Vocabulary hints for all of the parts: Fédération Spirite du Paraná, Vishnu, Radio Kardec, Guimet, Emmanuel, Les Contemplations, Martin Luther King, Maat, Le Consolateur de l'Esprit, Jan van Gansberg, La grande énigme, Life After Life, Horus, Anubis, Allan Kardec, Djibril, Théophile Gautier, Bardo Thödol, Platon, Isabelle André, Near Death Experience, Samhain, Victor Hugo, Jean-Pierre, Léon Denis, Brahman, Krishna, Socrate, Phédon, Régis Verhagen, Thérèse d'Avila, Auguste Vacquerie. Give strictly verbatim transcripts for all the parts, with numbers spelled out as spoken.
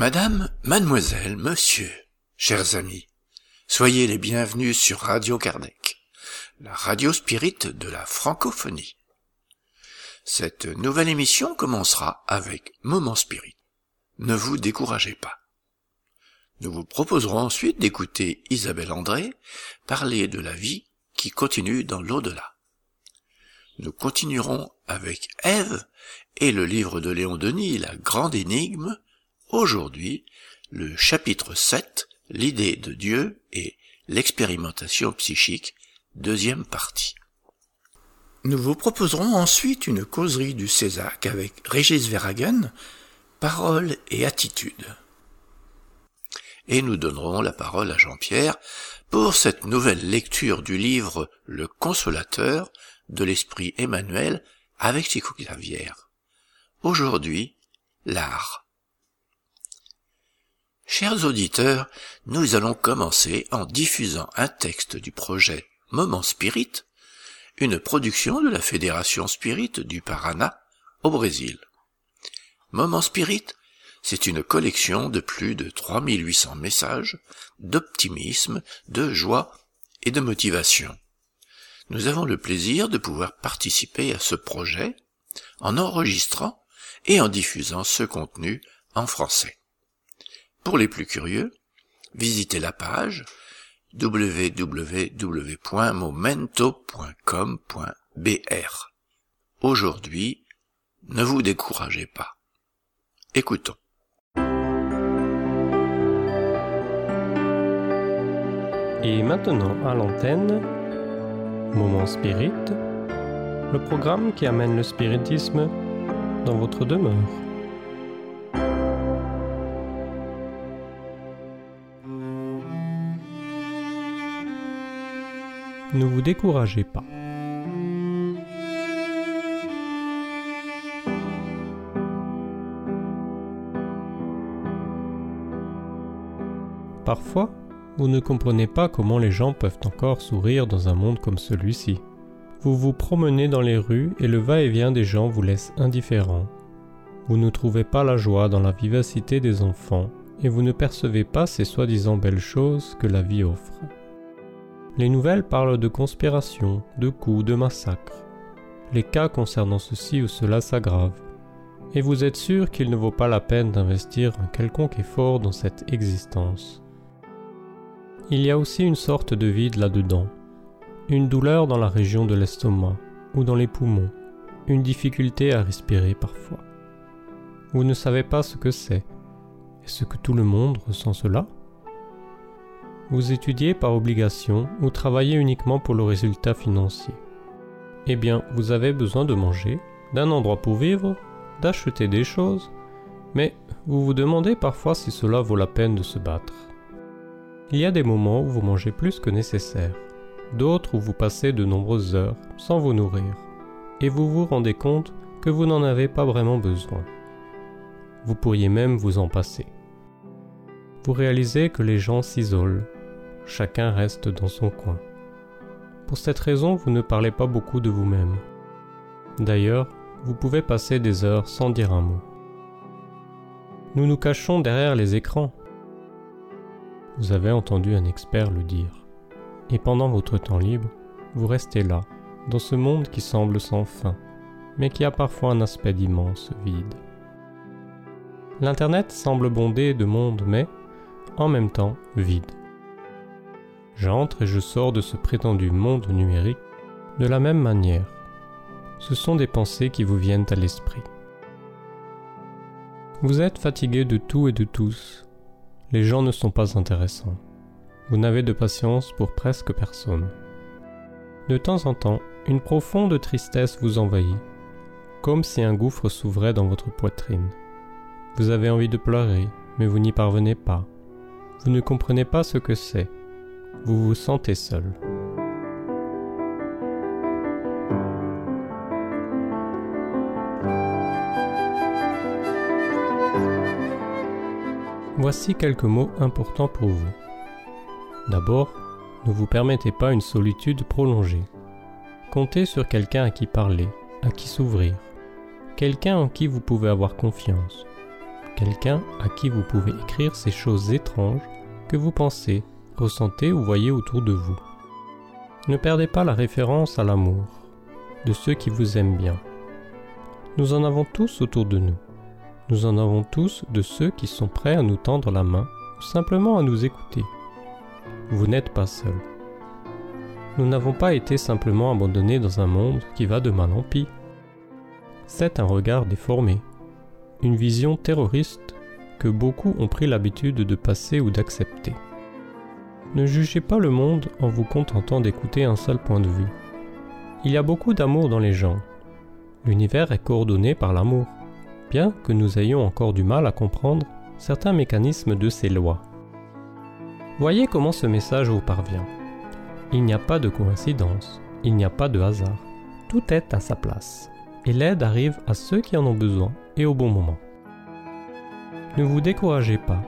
Madame, mademoiselle, monsieur, chers amis, soyez les bienvenus sur Radio Kardec, la radio spirite de la francophonie. Cette nouvelle émission commencera avec Moment Spirit. Ne vous découragez pas. Nous vous proposerons ensuite d'écouter Isabelle André parler de la vie qui continue dans l'au-delà. Nous continuerons avec Ève et le livre de Léon Denis, La grande énigme, aujourd'hui, le chapitre sept, l'idée de Dieu et l'expérimentation psychique, deuxième partie. Nous vous proposerons ensuite une causerie du César avec Régis Verhagen, Parole et attitude. Et nous donnerons la parole à Jean-Pierre pour cette nouvelle lecture du livre Le Consolateur de l'Esprit Emmanuel avec Chico Xavier. Aujourd'hui, l'art. Chers auditeurs, nous allons commencer en diffusant un texte du projet Moment Spirit, une production de la Fédération Spirite du Paraná au Brésil. Moment Spirit, c'est une collection de plus de trois mille huit cents messages d'optimisme, de joie et de motivation. Nous avons le plaisir de pouvoir participer à ce projet en enregistrant et en diffusant ce contenu en français. Pour les plus curieux, visitez la page double vé double vé double vé point momento point com point b r. Aujourd'hui, ne vous découragez pas. Écoutons. Et maintenant à l'antenne, Moment Spirit, le programme qui amène le spiritisme dans votre demeure. Ne vous découragez pas. Parfois, vous ne comprenez pas comment les gens peuvent encore sourire dans un monde comme celui-ci. Vous vous promenez dans les rues et le va-et-vient des gens vous laisse indifférent. Vous ne trouvez pas la joie dans la vivacité des enfants et vous ne percevez pas ces soi-disant belles choses que la vie offre. Les nouvelles parlent de conspirations, de coups, de massacres. Les cas concernant ceci ou cela s'aggravent. Et vous êtes sûr qu'il ne vaut pas la peine d'investir un quelconque effort dans cette existence. Il y a aussi une sorte de vide là-dedans. Une douleur dans la région de l'estomac ou dans les poumons. Une difficulté à respirer parfois. Vous ne savez pas ce que c'est. Est-ce que tout le monde ressent cela ? Vous étudiez par obligation ou travaillez uniquement pour le résultat financier. Eh bien, vous avez besoin de manger, d'un endroit pour vivre, d'acheter des choses, mais vous vous demandez parfois si cela vaut la peine de se battre. Il y a des moments où vous mangez plus que nécessaire, d'autres où vous passez de nombreuses heures sans vous nourrir, et vous vous rendez compte que vous n'en avez pas vraiment besoin. Vous pourriez même vous en passer. Vous réalisez que les gens s'isolent. Chacun reste dans son coin. Pour cette raison, vous ne parlez pas beaucoup de vous-même. D'ailleurs, vous pouvez passer des heures sans dire un mot. Nous nous cachons derrière les écrans. Vous avez entendu un expert le dire. Et pendant votre temps libre, vous restez là, dans ce monde qui semble sans fin, mais qui a parfois un aspect d'immense vide. L'Internet semble bondé de monde, mais en même temps vide. J'entre et je sors de ce prétendu monde numérique de la même manière. Ce sont des pensées qui vous viennent à l'esprit. Vous êtes fatigué de tout et de tous. Les gens ne sont pas intéressants. Vous n'avez de patience pour presque personne. De temps en temps, une profonde tristesse vous envahit, comme si un gouffre s'ouvrait dans votre poitrine. Vous avez envie de pleurer, mais vous n'y parvenez pas. Vous ne comprenez pas ce que c'est. Vous vous sentez seul. Voici quelques mots importants pour vous. D'abord, ne vous permettez pas une solitude prolongée. Comptez sur quelqu'un à qui parler, à qui s'ouvrir. Quelqu'un en qui vous pouvez avoir confiance. quelqu'un à qui vous pouvez écrire ces choses étranges que vous pensez, ressentez ou voyez autour de vous. Ne perdez pas la référence à l'amour de ceux qui vous aiment bien. Nous en avons tous autour de nous. Nous en avons tous de ceux qui sont prêts à nous tendre la main ou simplement à nous écouter. Vous n'êtes pas seul. Nous n'avons pas été simplement abandonnés dans un monde qui va de mal en pis. C'est un regard déformé, une vision terroriste que beaucoup ont pris l'habitude de passer ou d'accepter. Ne jugez pas le monde en vous contentant d'écouter un seul point de vue. Il y a beaucoup d'amour dans les gens. L'univers est coordonné par l'amour, bien que nous ayons encore du mal à comprendre certains mécanismes de ces lois. Voyez comment ce message vous parvient. Il n'y a pas de coïncidence, il n'y a pas de hasard. Tout est à sa place, et l'aide arrive à ceux qui en ont besoin et au bon moment. Ne vous découragez pas,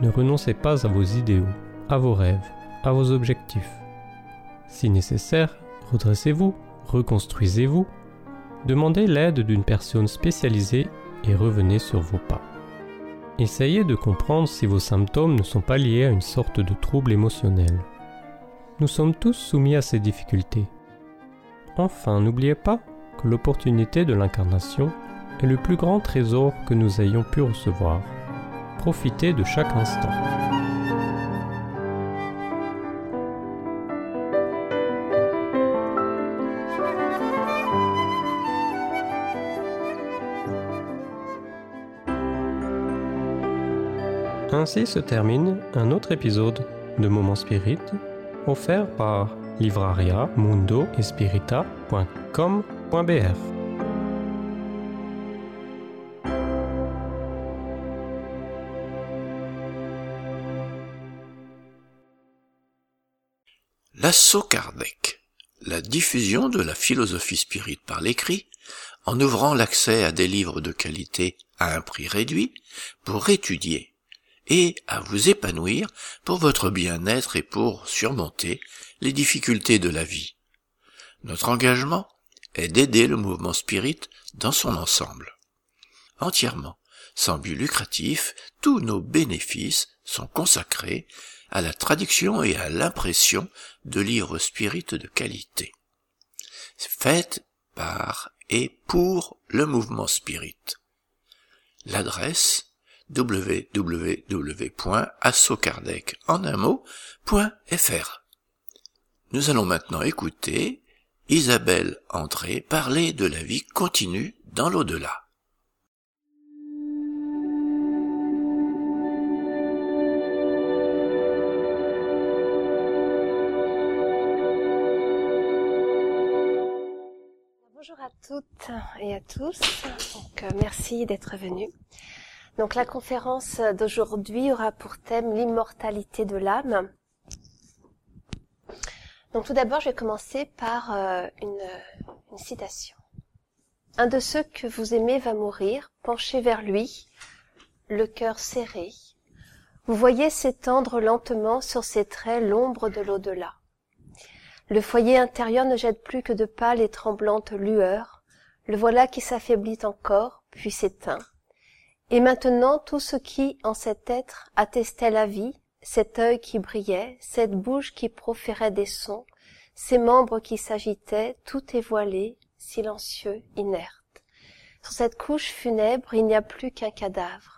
ne renoncez pas à vos idéaux, à vos rêves, à vos objectifs. Si nécessaire, redressez-vous, reconstruisez-vous, demandez l'aide d'une personne spécialisée et revenez sur vos pas. Essayez de comprendre si vos symptômes ne sont pas liés à une sorte de trouble émotionnel. Nous sommes tous soumis à ces difficultés. Enfin, n'oubliez pas que l'opportunité de l'incarnation est le plus grand trésor que nous ayons pu recevoir. Profitez de chaque instant. Ainsi se termine un autre épisode de Moment Spirit, offert par livraria mundo espirita point com point b r. L'Asso Kardec, la diffusion de la philosophie spirit par l'écrit, en ouvrant l'accès à des livres de qualité à un prix réduit pour étudier et à vous épanouir pour votre bien-être et pour surmonter les difficultés de la vie. Notre engagement est d'aider le mouvement spirit dans son ensemble. Entièrement, sans but lucratif, tous nos bénéfices sont consacrés à la traduction et à l'impression de livres spirit de qualité, faites par et pour le mouvement spirit. L'adresse double vé double vé double vé point asso tiret cardec tiret en tiret un tiret mot point f r. Nous allons maintenant écouter Isabelle André parler de la vie continue dans l'au-delà. Bonjour à toutes et à tous. Donc, merci d'être venus. Donc la conférence d'aujourd'hui aura pour thème l'immortalité de l'âme. Donc tout d'abord, je vais commencer par euh, une, une citation. « Un de ceux que vous aimez va mourir, penchez vers lui, le cœur serré. Vous voyez s'étendre lentement sur ses traits l'ombre de l'au-delà. Le foyer intérieur ne jette plus que de pâles et tremblantes lueurs. Le voilà qui s'affaiblit encore, puis s'éteint. Et maintenant, tout ce qui, en cet être, attestait la vie, cet œil qui brillait, cette bouche qui proférait des sons, ces membres qui s'agitaient, tout est voilé, silencieux, inerte. Sur cette couche funèbre, il n'y a plus qu'un cadavre.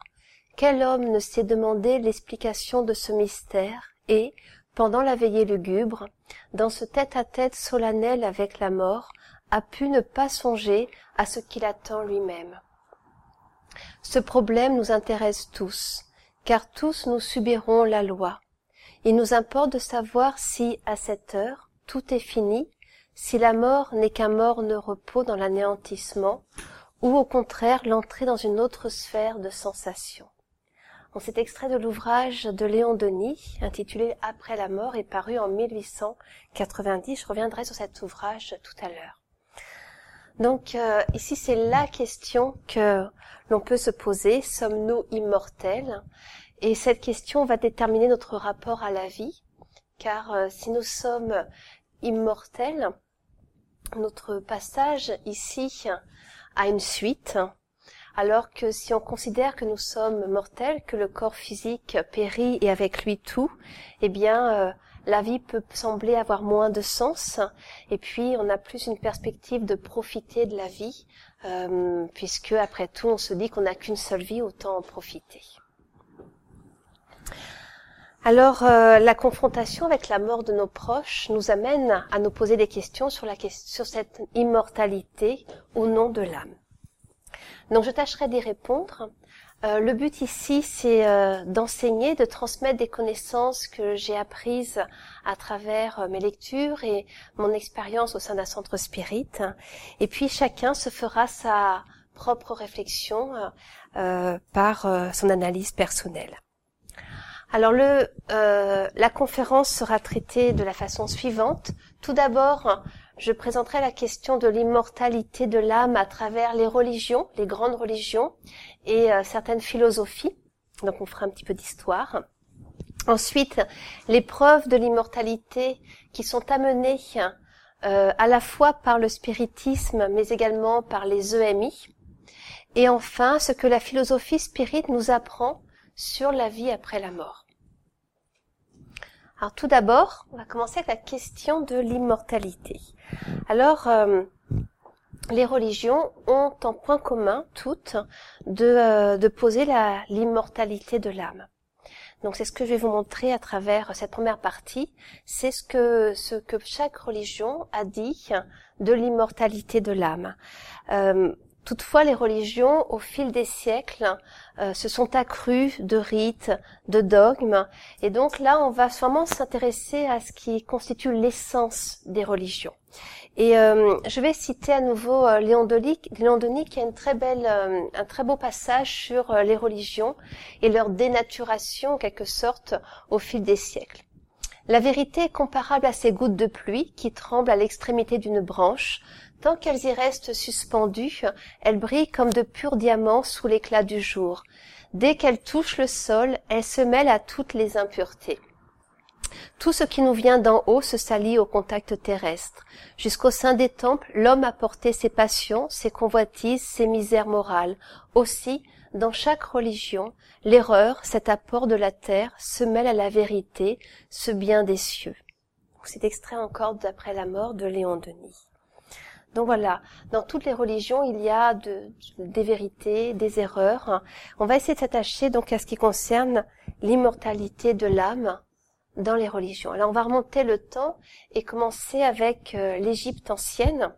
Quel homme ne s'est demandé l'explication de ce mystère et, pendant la veillée lugubre, dans ce tête-à-tête solennel avec la mort, a pu ne pas songer à ce qu'il attend lui-même ? Ce problème nous intéresse tous, car tous nous subirons la loi. Il nous importe de savoir si, à cette heure, tout est fini, si la mort n'est qu'un morne repos dans l'anéantissement, ou au contraire l'entrée dans une autre sphère de sensations. En cet extrait de l'ouvrage de Léon Denis, intitulé « Après la mort » et paru en mille huit cent quatre-vingt-dix, je reviendrai sur cet ouvrage tout à l'heure. Donc euh, ici c'est la question que l'on peut se poser, sommes-nous immortels? Et cette question va déterminer notre rapport à la vie, car euh, si nous sommes immortels, notre passage ici à une suite, Alors que si on considère que nous sommes mortels, que le corps physique périt et avec lui tout, eh bien euh, la vie peut sembler avoir moins de sens, et puis on a plus une perspective de profiter de la vie, euh, puisque après tout on se dit qu'on n'a qu'une seule vie, autant en profiter. Alors euh, la confrontation avec la mort de nos proches nous amène à nous poser des questions sur, la, sur cette immortalité au nom de l'âme. Donc je tâcherai d'y répondre. Euh, le but ici, c'est euh, d'enseigner, de transmettre des connaissances que j'ai apprises à travers euh, mes lectures et mon expérience au sein d'un centre spirit. Et puis chacun se fera sa propre réflexion euh, par euh, son analyse personnelle. Alors le, euh, la conférence sera traitée de la façon suivante. Tout d'abord, je présenterai la question de l'immortalité de l'âme à travers les religions, les grandes religions et euh, certaines philosophies. Donc on fera un petit peu d'histoire. Ensuite, les preuves de l'immortalité qui sont amenées euh, à la fois par le spiritisme mais également par les E M I. Et enfin, ce que la philosophie spirite nous apprend sur la vie après la mort. Alors tout d'abord, on va commencer avec la question de l'immortalité. Alors, euh, les religions ont en point commun, toutes, de, euh, de poser la, l'immortalité de l'âme. Donc c'est ce que je vais vous montrer à travers cette première partie. C'est ce que, ce que chaque religion a dit de l'immortalité de l'âme. Euh, Toutefois, les religions, au fil des siècles, euh, se sont accrues de rites, de dogmes. Et donc là, on va sûrement s'intéresser à ce qui constitue l'essence des religions. Et euh, je vais citer à nouveau euh, Léon Denis, Léon Denis qui a une très belle, euh, un très beau passage sur euh, les religions et leur dénaturation, en quelque sorte, au fil des siècles. La vérité est comparable à ces gouttes de pluie qui tremblent à l'extrémité d'une branche. Tant qu'elles y restent suspendues, elles brillent comme de purs diamants sous l'éclat du jour. Dès qu'elles touchent le sol, elles se mêlent à toutes les impuretés. Tout ce qui nous vient d'en haut se salit au contact terrestre. Jusqu'au sein des temples, l'homme a porté ses passions, ses convoitises, ses misères morales. Aussi, dans chaque religion, l'erreur, cet apport de la terre, se mêle à la vérité, ce bien des cieux. C'est extrait encore d'Après la mort de Léon Denis. Donc voilà, dans toutes les religions, il y a de, des vérités, des erreurs. On va essayer de s'attacher donc à ce qui concerne l'immortalité de l'âme dans les religions. Alors on va remonter le temps et commencer avec euh, l'Égypte ancienne.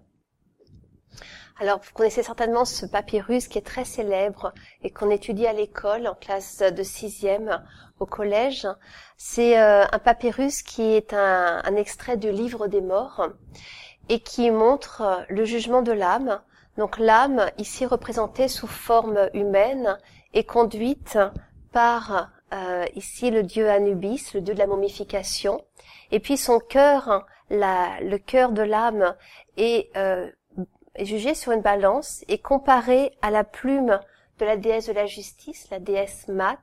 Alors vous connaissez certainement ce papyrus qui est très célèbre et qu'on étudie à l'école en classe de sixième au collège. C'est euh, un papyrus qui est un, un extrait du livre des morts et qui montre le jugement de l'âme. Donc l'âme, ici représentée sous forme humaine, est conduite par, euh, ici, le dieu Anubis, le dieu de la momification. Et puis son cœur, la, le cœur de l'âme, est, euh, est jugé sur une balance et comparé à la plume de la déesse de la justice, la déesse Maat.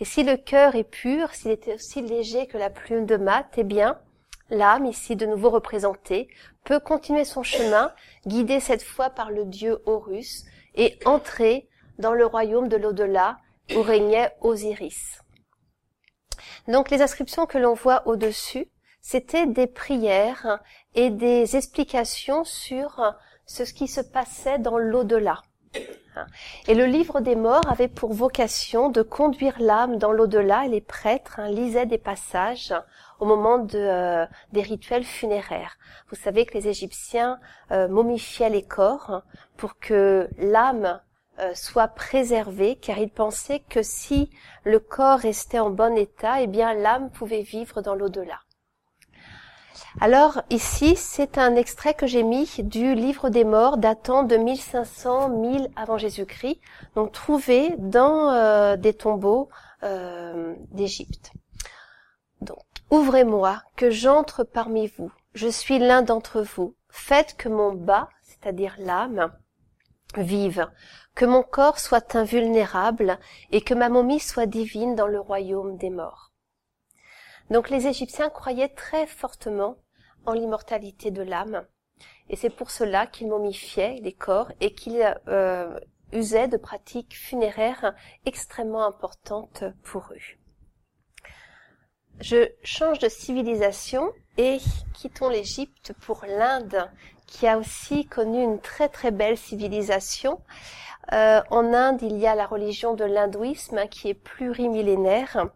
Et si le cœur est pur, s'il était aussi léger que la plume de Maat, eh bien, l'âme, ici de nouveau représentée, peut continuer son chemin, guidée cette fois par le dieu Horus, et entrer dans le royaume de l'au-delà où régnait Osiris. Donc les inscriptions que l'on voit au-dessus, c'était des prières et des explications sur ce qui se passait dans l'au-delà. Et le livre des morts avait pour vocation de conduire l'âme dans l'au-delà, et les prêtres hein, lisaient des passages au moment de, euh, des rituels funéraires. Vous savez que les Égyptiens euh, momifiaient les corps pour que l'âme euh, soit préservée, car ils pensaient que si le corps restait en bon état, eh bien l'âme pouvait vivre dans l'au-delà. Alors ici, c'est un extrait que j'ai mis du livre des morts datant de mille cinq cents à mille avant Jésus-Christ, donc trouvé dans euh, des tombeaux euh, d'Égypte. Donc, ouvrez-moi, que j'entre parmi vous, je suis l'un d'entre vous, faites que mon bas, c'est-à-dire l'âme, vive, que mon corps soit invulnérable et que ma momie soit divine dans le royaume des morts. Donc les Égyptiens croyaient très fortement en l'immortalité de l'âme, et c'est pour cela qu'ils momifiaient les corps et qu'ils euh, usaient de pratiques funéraires extrêmement importantes pour eux. Je change de civilisation et quittons l'Égypte pour l'Inde, qui a aussi connu une très très belle civilisation. Euh, en Inde, il y a la religion de l'hindouisme, hein, qui est plurimillénaire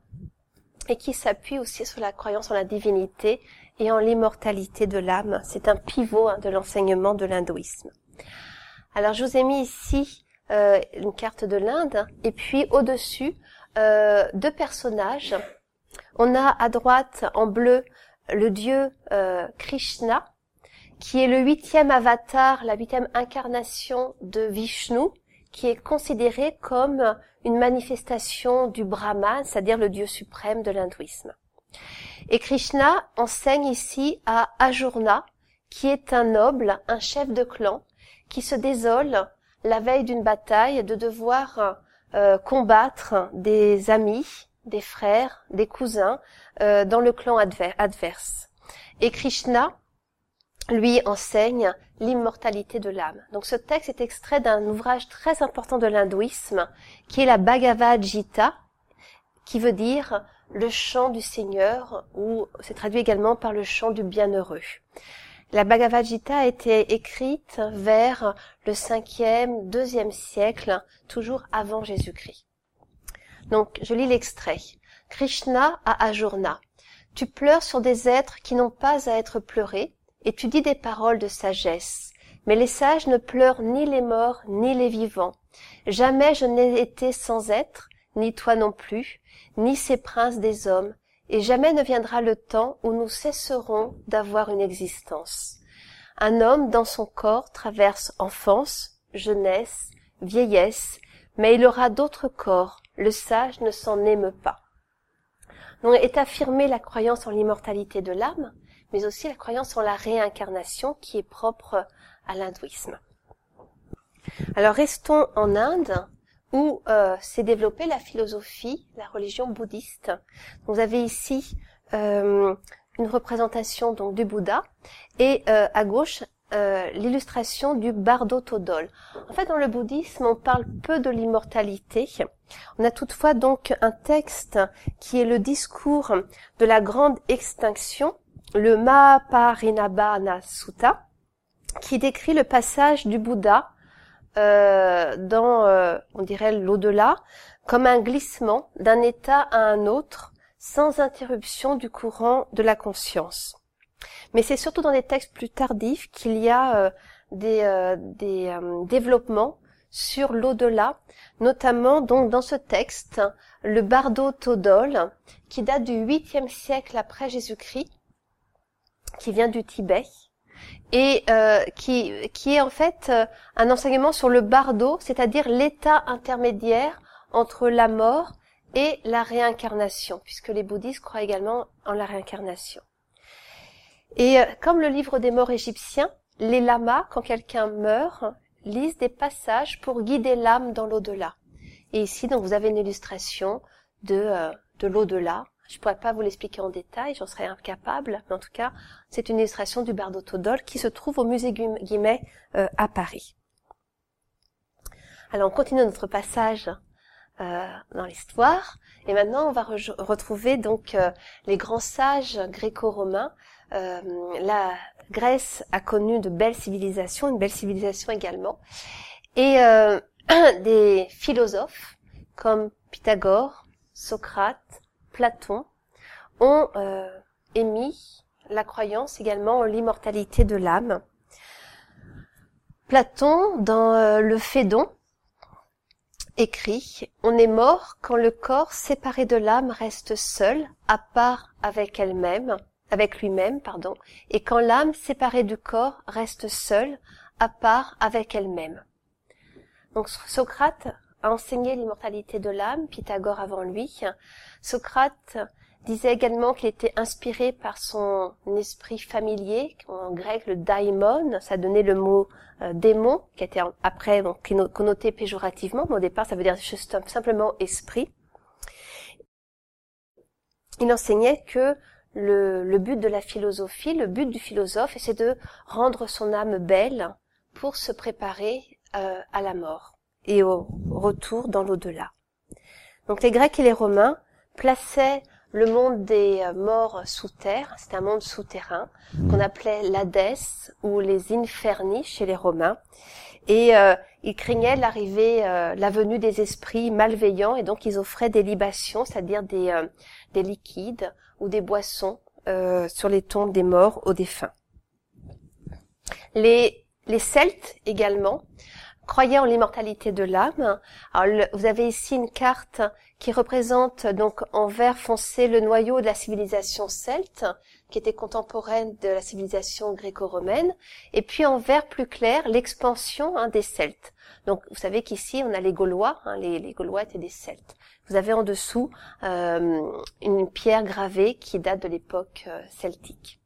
et qui s'appuie aussi sur la croyance en la divinité et en l'immortalité de l'âme. C'est un pivot, hein, de l'enseignement de l'hindouisme. Alors, je vous ai mis ici euh, une carte de l'Inde, et puis au-dessus, euh, deux personnages. On a à droite, en bleu, le dieu euh, Krishna, qui est le huitième avatar, la huitième incarnation de Vishnu, qui est considéré comme une manifestation du Brahman, c'est-à-dire le dieu suprême de l'hindouisme. Et Krishna enseigne ici à Arjuna, qui est un noble, un chef de clan, qui se désole la veille d'une bataille de devoir euh, combattre des amis, des frères, des cousins euh, dans le clan adver- adverse. Et Krishna lui enseigne l'immortalité de l'âme. Donc ce texte est extrait d'un ouvrage très important de l'hindouisme, qui est la Bhagavad Gita, qui veut dire le chant du Seigneur, ou c'est traduit également par le chant du bienheureux. La Bhagavad Gita a été écrite vers le cinquième, deuxième siècle, toujours avant Jésus-Christ. Donc je lis l'extrait. Krishna à Arjuna. Tu pleures sur des êtres qui n'ont pas à être pleurés, et tu dis des paroles de sagesse. Mais les sages ne pleurent ni les morts, ni les vivants. Jamais je n'ai été sans être, ni toi non plus, ni ces princes des hommes, et jamais ne viendra le temps où nous cesserons d'avoir une existence. Un homme dans son corps traverse enfance, jeunesse, vieillesse, mais il aura d'autres corps, le sage ne s'en émeut pas. Donc est affirmée la croyance en l'immortalité de l'âme, mais aussi la croyance en la réincarnation qui est propre à l'hindouisme. Alors restons en Inde, où euh, s'est développée la philosophie, la religion bouddhiste. Vous avez ici euh, une représentation donc du Bouddha, et euh, à gauche euh, l'illustration du Bardo Thödol. En fait, dans le bouddhisme, on parle peu de l'immortalité. On a toutefois donc un texte qui est le discours de la grande extinction, le Mahaparinibbana Sutta, qui décrit le passage du Bouddha euh, dans, euh, on dirait, l'au-delà, comme un glissement d'un état à un autre, sans interruption du courant de la conscience. Mais c'est surtout dans des textes plus tardifs qu'il y a euh, des, euh, des euh, développements sur l'au-delà, notamment donc dans ce texte, le Bardo Thödol, qui date du huitième siècle après Jésus-Christ, qui vient du Tibet, et euh, qui, qui est en fait euh, un enseignement sur le bardo, c'est-à-dire l'état intermédiaire entre la mort et la réincarnation, puisque les bouddhistes croient également en la réincarnation. Et euh, comme le livre des morts égyptien, les lamas, quand quelqu'un meurt, lisent des passages pour guider l'âme dans l'au-delà. Et ici, donc, vous avez une illustration de, euh, de l'au-delà. Je ne pourrais pas vous l'expliquer en détail, j'en serais incapable, mais en tout cas, c'est une illustration du Bardo Thödol qui se trouve au musée Guimet euh, à Paris. Alors, on continue notre passage euh, dans l'histoire, et maintenant, on va re- retrouver donc euh, les grands sages gréco-romains. Euh, la Grèce a connu de belles civilisations, une belle civilisation également, et euh, des philosophes comme Pythagore, Socrate, Platon, ont euh, émis la croyance également en l'immortalité de l'âme. Platon, dans euh, le Phédon, écrit « On est mort quand le corps séparé de l'âme reste seul, à part avec elle-même, avec lui-même, pardon, et quand l'âme séparée du corps reste seule, à part avec elle-même. » Donc Socrate a enseigné l'immortalité de l'âme, Pythagore avant lui. Socrate disait également qu'il était inspiré par son esprit familier, en grec le daimon, ça donnait le mot euh, démon, qui était après bon, connoté péjorativement, mais au départ ça veut dire juste simplement esprit. Il enseignait que le, le but de la philosophie, le but du philosophe, c'est de rendre son âme belle pour se préparer euh, à la mort. et au retour dans l'au-delà. Donc les Grecs et les Romains plaçaient le monde des morts sous terre, c'est un monde souterrain qu'on appelait l'Hadès ou les Inferni chez les Romains, et euh, ils craignaient l'arrivée, euh, la venue des esprits malveillants, et donc ils offraient des libations, c'est-à-dire des, euh, des liquides ou des boissons euh, sur les tombes des morts aux défunts. Les, les Celtes également croyaient en l'immortalité de l'âme. Alors, le, vous avez ici une carte qui représente donc en vert foncé le noyau de la civilisation celte, qui était contemporaine de la civilisation gréco-romaine, et puis en vert plus clair l'expansion hein, des Celtes. Donc vous savez qu'ici on a les Gaulois, hein, les, les Gaulois étaient des Celtes. Vous avez en dessous euh, une pierre gravée qui date de l'époque euh, celtique.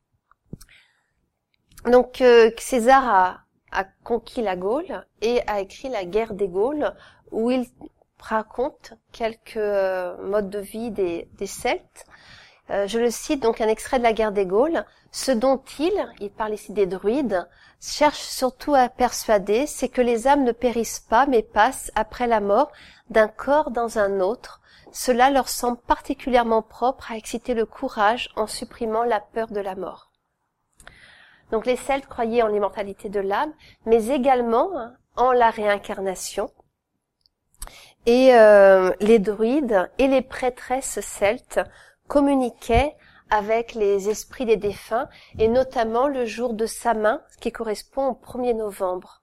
Donc euh, César a, a conquis la Gaule et a écrit la guerre des Gaules, où il raconte quelques euh, modes de vie des, des Celtes. Euh, je le cite, donc un extrait de la guerre des Gaules. « Ce dont ils, il parle ici des druides, cherchent surtout à persuader, c'est que les âmes ne périssent pas mais passent, après la mort, d'un corps dans un autre. Cela leur semble particulièrement propre à exciter le courage en supprimant la peur de la mort. » Donc les Celtes croyaient en l'immortalité de l'âme, mais également en la réincarnation. Et euh, les druides et les prêtresses celtes communiquaient avec les esprits des défunts, et notamment le jour de Samhain, qui correspond au premier novembre.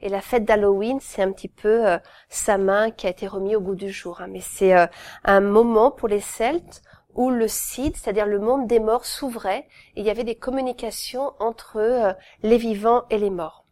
Et la fête d'Halloween, c'est un petit peu euh, Samhain qui a été remis au goût du jour. Hein. Mais c'est euh, un moment pour les Celtes où le Cid, c'est-à-dire le monde des morts, s'ouvrait, et il y avait des communications entre euh, les vivants et les morts.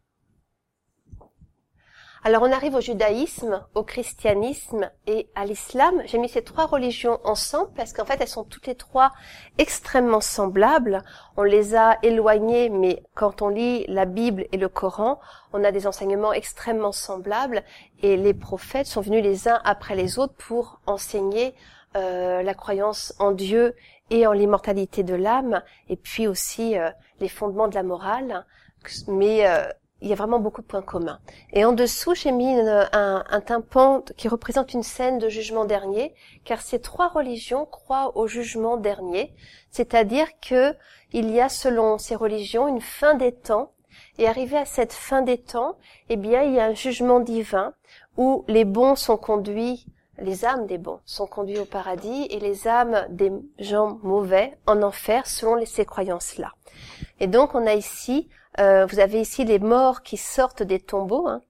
Alors on arrive au judaïsme, au christianisme et à l'islam. J'ai mis ces trois religions ensemble parce qu'en fait elles sont toutes les trois extrêmement semblables. On les a éloignées, mais quand on lit la Bible et le Coran, on a des enseignements extrêmement semblables, et les prophètes sont venus les uns après les autres pour enseigner euh, la croyance en Dieu et en l'immortalité de l'âme, et puis aussi euh, les fondements de la morale, mais... Euh, il y a vraiment beaucoup de points communs. Et en dessous, j'ai mis une, un, un tympan qui représente une scène de jugement dernier, car ces trois religions croient au jugement dernier, c'est-à-dire que il y a, selon ces religions, une fin des temps, et arrivé à cette fin des temps, eh bien, il y a un jugement divin où les bons sont conduits, les âmes des bons sont conduits au paradis, et les âmes des gens mauvais en enfer, selon ces croyances-là. Et donc, on a ici Euh, vous avez ici les morts qui sortent des tombeaux. Hein.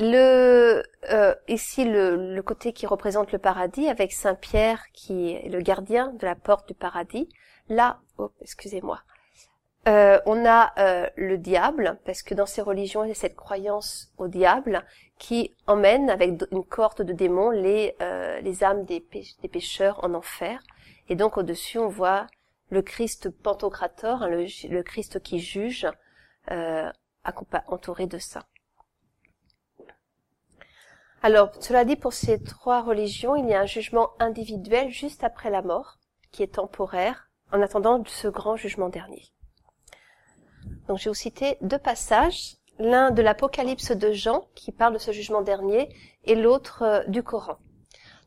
Le, euh, ici, le, le côté qui représente le paradis, avec Saint Pierre qui est le gardien de la porte du paradis. Là, oh, excusez-moi, euh, on a euh, le diable, parce que dans ces religions, il y a cette croyance au diable qui emmène, avec une cohorte de démons, les, euh, les âmes des, pê- des pécheurs en enfer. Et donc, au-dessus, on voit le Christ Pantocrator, hein, le, le Christ qui juge, euh, entouré de saints. Alors, cela dit, pour ces trois religions, il y a un jugement individuel juste après la mort, qui est temporaire, en attendant ce grand jugement dernier. Donc, j'ai aussi cité deux passages, l'un de l'Apocalypse de Jean, qui parle de ce jugement dernier, et l'autre euh, du Coran.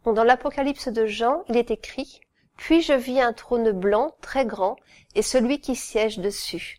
Donc, dans l'Apocalypse de Jean, il est écrit: « Puis je vis un trône blanc, très grand, et celui qui siège dessus.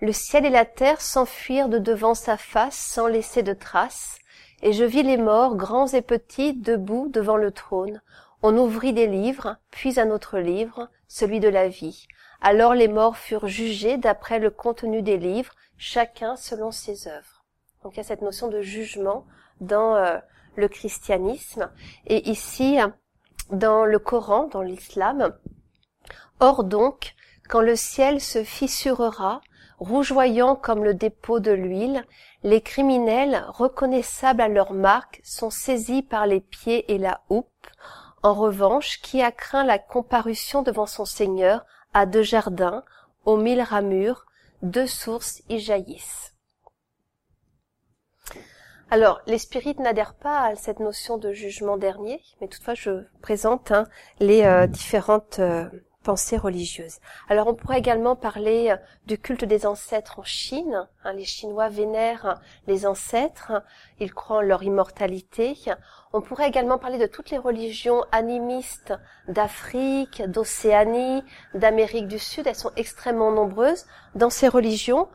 Le ciel et la terre s'enfuirent de devant sa face sans laisser de traces, et je vis les morts, grands et petits, debout devant le trône. On ouvrit des livres, puis un autre livre, celui de la vie. Alors les morts furent jugés d'après le contenu des livres, chacun selon ses œuvres. » Donc il y a cette notion de jugement dans euh, le christianisme. Et ici... dans le Coran, dans l'islam: « Or donc, quand le ciel se fissurera, rougeoyant comme le dépôt de l'huile, les criminels, reconnaissables à leur marque, sont saisis par les pieds et la houppe. En revanche, qui a craint la comparution devant son Seigneur a deux jardins, aux mille ramures, deux sources y jaillissent. » Alors, les spirites n'adhèrent pas à cette notion de jugement dernier, mais toutefois je présente hein, les euh, différentes euh, pensée religieuse. Alors on pourrait également parler du culte des ancêtres en Chine. Les Chinois vénèrent les ancêtres, ils croient en leur immortalité. On pourrait également parler de toutes les religions animistes d'Afrique, d'Océanie, d'Amérique du Sud. Elles sont extrêmement nombreuses. Dans ces religions,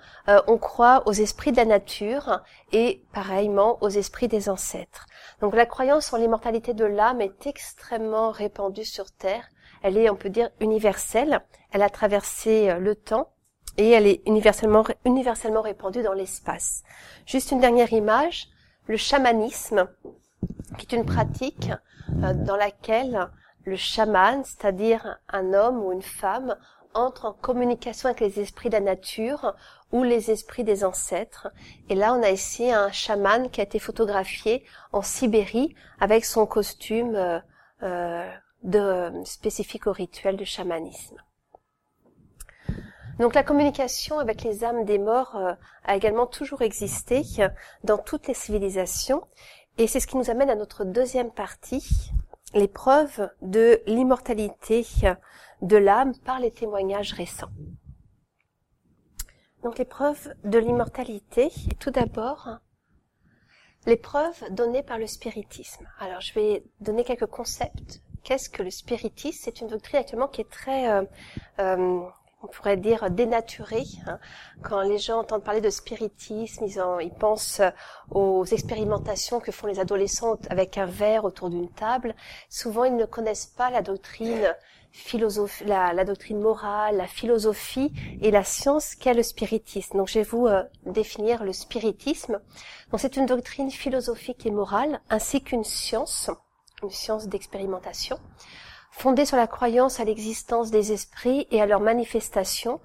on croit aux esprits de la nature et pareillement aux esprits des ancêtres. Donc la croyance en l'immortalité de l'âme est extrêmement répandue sur Terre. Elle est, on peut dire, universelle. Elle a traversé le temps et elle est universellement, universellement répandue dans l'espace. Juste une dernière image, le chamanisme, qui est une pratique dans laquelle le chaman, c'est-à-dire un homme ou une femme, entre en communication avec les esprits de la nature ou les esprits des ancêtres. Et là, on a ici un chaman qui a été photographié en Sibérie avec son costume euh, euh, de, euh, spécifique au rituel de chamanisme. Donc la communication avec les âmes des morts euh, a également toujours existé euh, dans toutes les civilisations. Et c'est ce qui nous amène à notre deuxième partie, les preuves de l'immortalité de l'âme par les témoignages récents. Donc les preuves de l'immortalité, tout d'abord, les preuves données par le spiritisme. Alors je vais donner quelques concepts. Qu'est-ce que le spiritisme? C'est une doctrine actuellement qui est très, euh, euh, on pourrait dire, dénaturée. Quand les gens entendent parler de spiritisme, ils, en, ils pensent aux expérimentations que font les adolescents avec un verre autour d'une table. Souvent, ils ne connaissent pas la doctrine philosophie, la, la doctrine morale, la philosophie et la science qu'est le spiritisme. Donc, je vais vous euh, définir le spiritisme. Donc, c'est une doctrine philosophique et morale, ainsi qu'une science, une science d'expérimentation, fondée sur la croyance à l'existence des esprits et à leurs manifestations,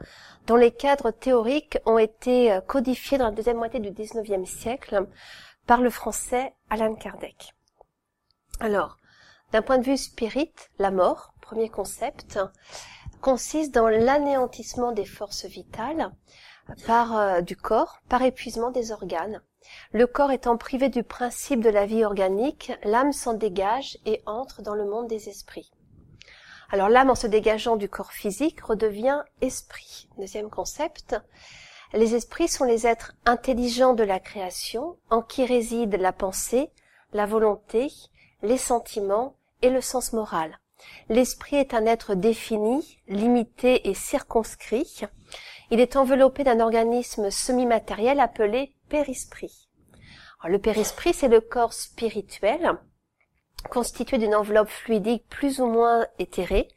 dont les cadres théoriques ont été euh, codifiés dans la deuxième moitié du dix-neuvième siècle par le français Allan Kardec. Alors, d'un point de vue spirit, la mort, premier concept, consiste dans l'anéantissement des forces vitales par euh, du corps, par épuisement des organes. Le corps étant privé du principe de la vie organique, l'âme s'en dégage et entre dans le monde des esprits. Alors l'âme, en se dégageant du corps physique, redevient esprit. Deuxième concept, les esprits sont les êtres intelligents de la création, en qui réside la pensée, la volonté, les sentiments et le sens moral. L'esprit est un être défini, limité et circonscrit. Il est enveloppé d'un organisme semi-matériel appelé périsprit. Alors, le périsprit, c'est le corps spirituel, constitué d'une enveloppe fluidique plus ou moins éthérée,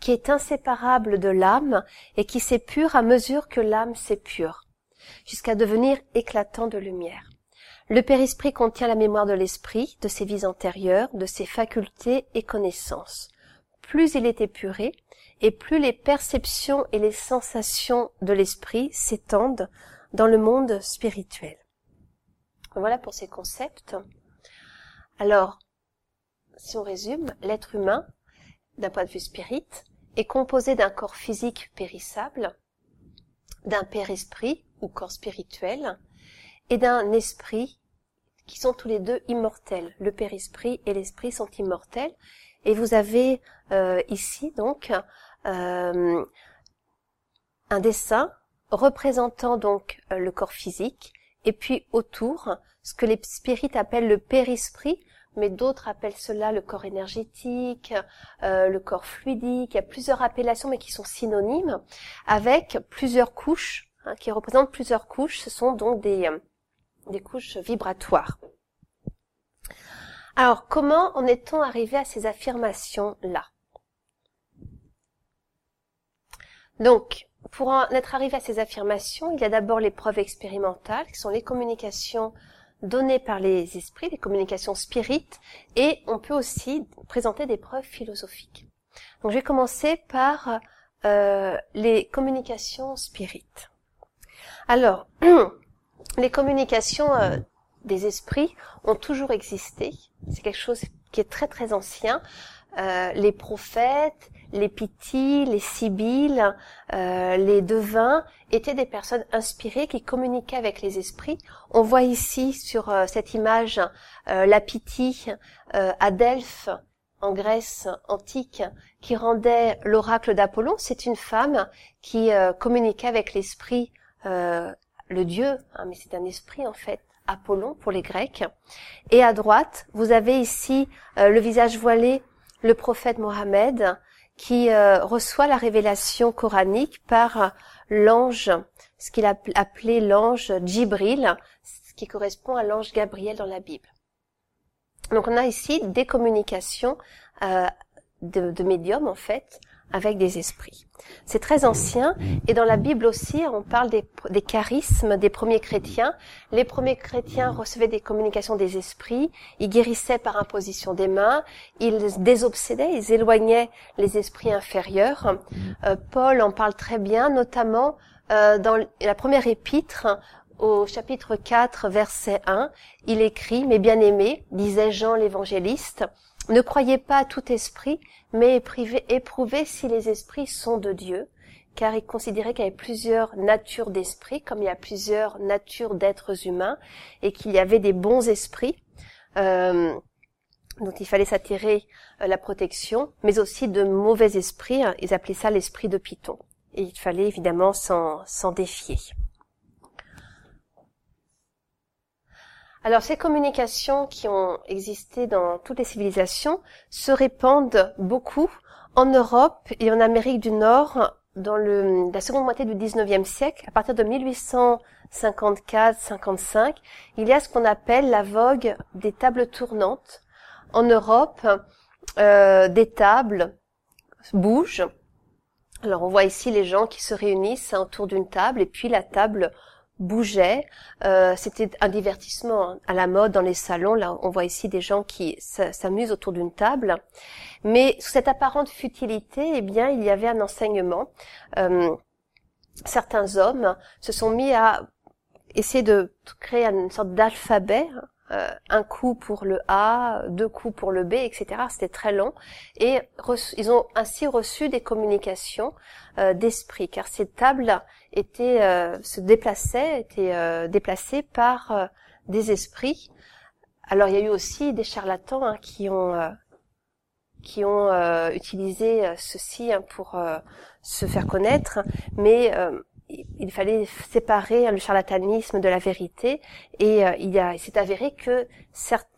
qui est inséparable de l'âme et qui s'épure à mesure que l'âme s'épure, jusqu'à devenir éclatant de lumière. Le périsprit contient la mémoire de l'esprit, de ses vies antérieures, de ses facultés et connaissances. Plus il est épuré, et plus les perceptions et les sensations de l'esprit s'étendent dans le monde spirituel. Voilà pour ces concepts. Alors, si on résume, l'être humain, d'un point de vue spirit, est composé d'un corps physique périssable, d'un périsprit ou corps spirituel, et d'un esprit qui sont tous les deux immortels. Le périsprit et l'esprit sont immortels. Et vous avez euh, ici donc euh, un dessin représentant donc euh, le corps physique et puis autour ce que les spirites appellent le périsprit, mais d'autres appellent cela le corps énergétique, euh, le corps fluidique. Il y a plusieurs appellations mais qui sont synonymes, avec plusieurs couches hein, qui représentent plusieurs couches. Ce sont donc des euh, des couches vibratoires. Alors, comment en est-on arrivé à ces affirmations-là? Donc, pour en être arrivé à ces affirmations, il y a d'abord les preuves expérimentales, qui sont les communications données par les esprits, les communications spirites, et on peut aussi présenter des preuves philosophiques. Donc, je vais commencer par euh, les communications spirites. Alors, les communications euh, des esprits ont toujours existé. C'est quelque chose qui est très très ancien. Euh, les prophètes, les pythies, les sibylles, euh, les devins étaient des personnes inspirées qui communiquaient avec les esprits. On voit ici sur euh, cette image euh, la pythie euh, à Delphes en Grèce antique qui rendait l'oracle d'Apollon. C'est une femme qui euh, communiquait avec l'esprit, euh, le dieu, hein, mais c'est un esprit en fait, Apollon pour les Grecs. Et à droite, vous avez ici euh, le visage voilé, le prophète Mohammed, qui euh, reçoit la révélation coranique par l'ange, ce qu'il a appelé l'ange Djibril, ce qui correspond à l'ange Gabriel dans la Bible. Donc on a ici des communications euh, de, de médium en fait avec des esprits. C'est très ancien et dans la Bible aussi on parle des, des charismes des premiers chrétiens. Les premiers chrétiens recevaient des communications des esprits, ils guérissaient par imposition des mains, ils désobsédaient, ils éloignaient les esprits inférieurs. Euh, Paul en parle très bien, notamment euh, dans la première épître, au chapitre quatre, verset un, il écrit « Mes bien-aimés, disait Jean l'évangéliste, ne croyez pas à tout esprit, mais éprouvez si les esprits sont de Dieu. » Car il considérait qu'il y avait plusieurs natures d'esprits, comme il y a plusieurs natures d'êtres humains, et qu'il y avait des bons esprits euh, dont il fallait s'attirer euh, la protection, mais aussi de mauvais esprits. Hein, ils appelaient ça l'esprit de Python. Et il fallait évidemment s'en, s'en défier. Alors, ces communications qui ont existé dans toutes les civilisations se répandent beaucoup en Europe et en Amérique du Nord dans le, la seconde moitié du dix-neuvième siècle. À partir de mille huit cent cinquante-quatre cinquante-cinq, il y a ce qu'on appelle la vogue des tables tournantes. En Europe, euh, des tables bougent. Alors, on voit ici les gens qui se réunissent autour d'une table et puis la table bougeait, euh, c'était un divertissement hein, à la mode dans les salons. Là, on voit ici des gens qui s'amusent autour d'une table. Mais sous cette apparente futilité, eh bien, il y avait un enseignement. Euh, certains hommes se sont mis à essayer de créer une sorte d'alphabet, euh, un coup pour le A, deux coups pour le B, et cetera. C'était très long. Et reçu, ils ont ainsi reçu des communications euh, d'esprit, car ces tables-là Était, euh, se déplaçait, était euh, déplacé par euh, des esprits. Alors il y a eu aussi des charlatans hein, qui ont euh, qui ont euh, utilisé ceci hein, pour euh, se faire connaître, mais euh, il fallait séparer hein, le charlatanisme de la vérité. Et euh, il y a, il s'est avéré que certes,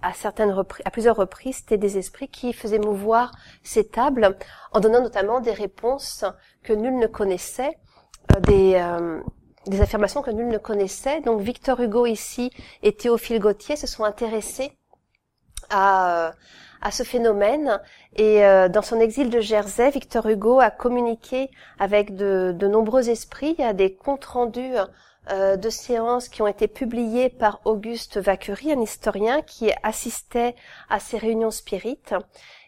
à certaines reprises, à plusieurs reprises, c'était des esprits qui faisaient mouvoir ces tables en donnant notamment des réponses que nul ne connaissait. Des, euh, des affirmations que nul ne connaissait. Donc Victor Hugo ici et Théophile Gautier se sont intéressés à, à ce phénomène. Et euh, dans son exil de Jersey, Victor Hugo a communiqué avec de, de nombreux esprits. Il y a des comptes rendus euh, de séances qui ont été publiés par Auguste Vacquerie, un historien qui assistait à ces réunions spirites.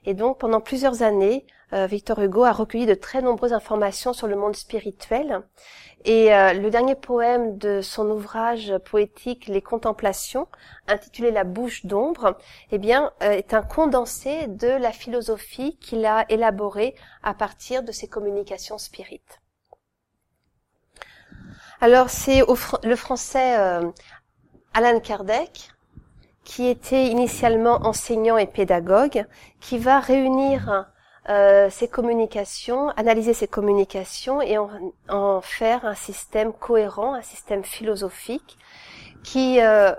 Et donc pendant plusieurs années, Victor Hugo a recueilli de très nombreuses informations sur le monde spirituel et euh, le dernier poème de son ouvrage poétique Les Contemplations, intitulé La bouche d'ombre, eh bien euh, est un condensé de la philosophie qu'il a élaborée à partir de ses communications spirites. Alors c'est au fr- le français euh, Allan Kardec, qui était initialement enseignant et pédagogue, qui va réunir Euh, ces communications, analyser ces communications et en, en faire un système cohérent, un système philosophique qui euh,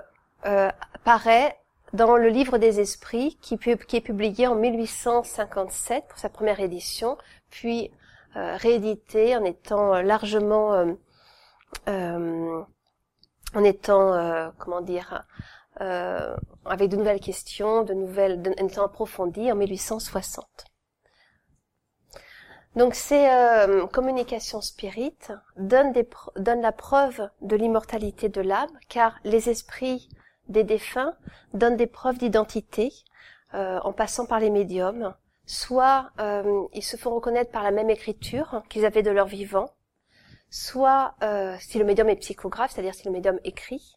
euh, apparaît dans le Livre des Esprits qui, qui est publié en mille huit cent cinquante-sept pour sa première édition, puis euh, réédité en étant largement, euh, euh, en étant, euh, comment dire, euh, avec de nouvelles questions, de nouvelles, de, en étant approfondies en mille huit cent soixante. Donc ces euh, communications spirites donnent, des pr- donnent la preuve de l'immortalité de l'âme, car les esprits des défunts donnent des preuves d'identité euh, en passant par les médiums. Soit euh, ils se font reconnaître par la même écriture qu'ils avaient de leur vivant, soit euh, si le médium est psychographe, c'est-à-dire si le médium écrit,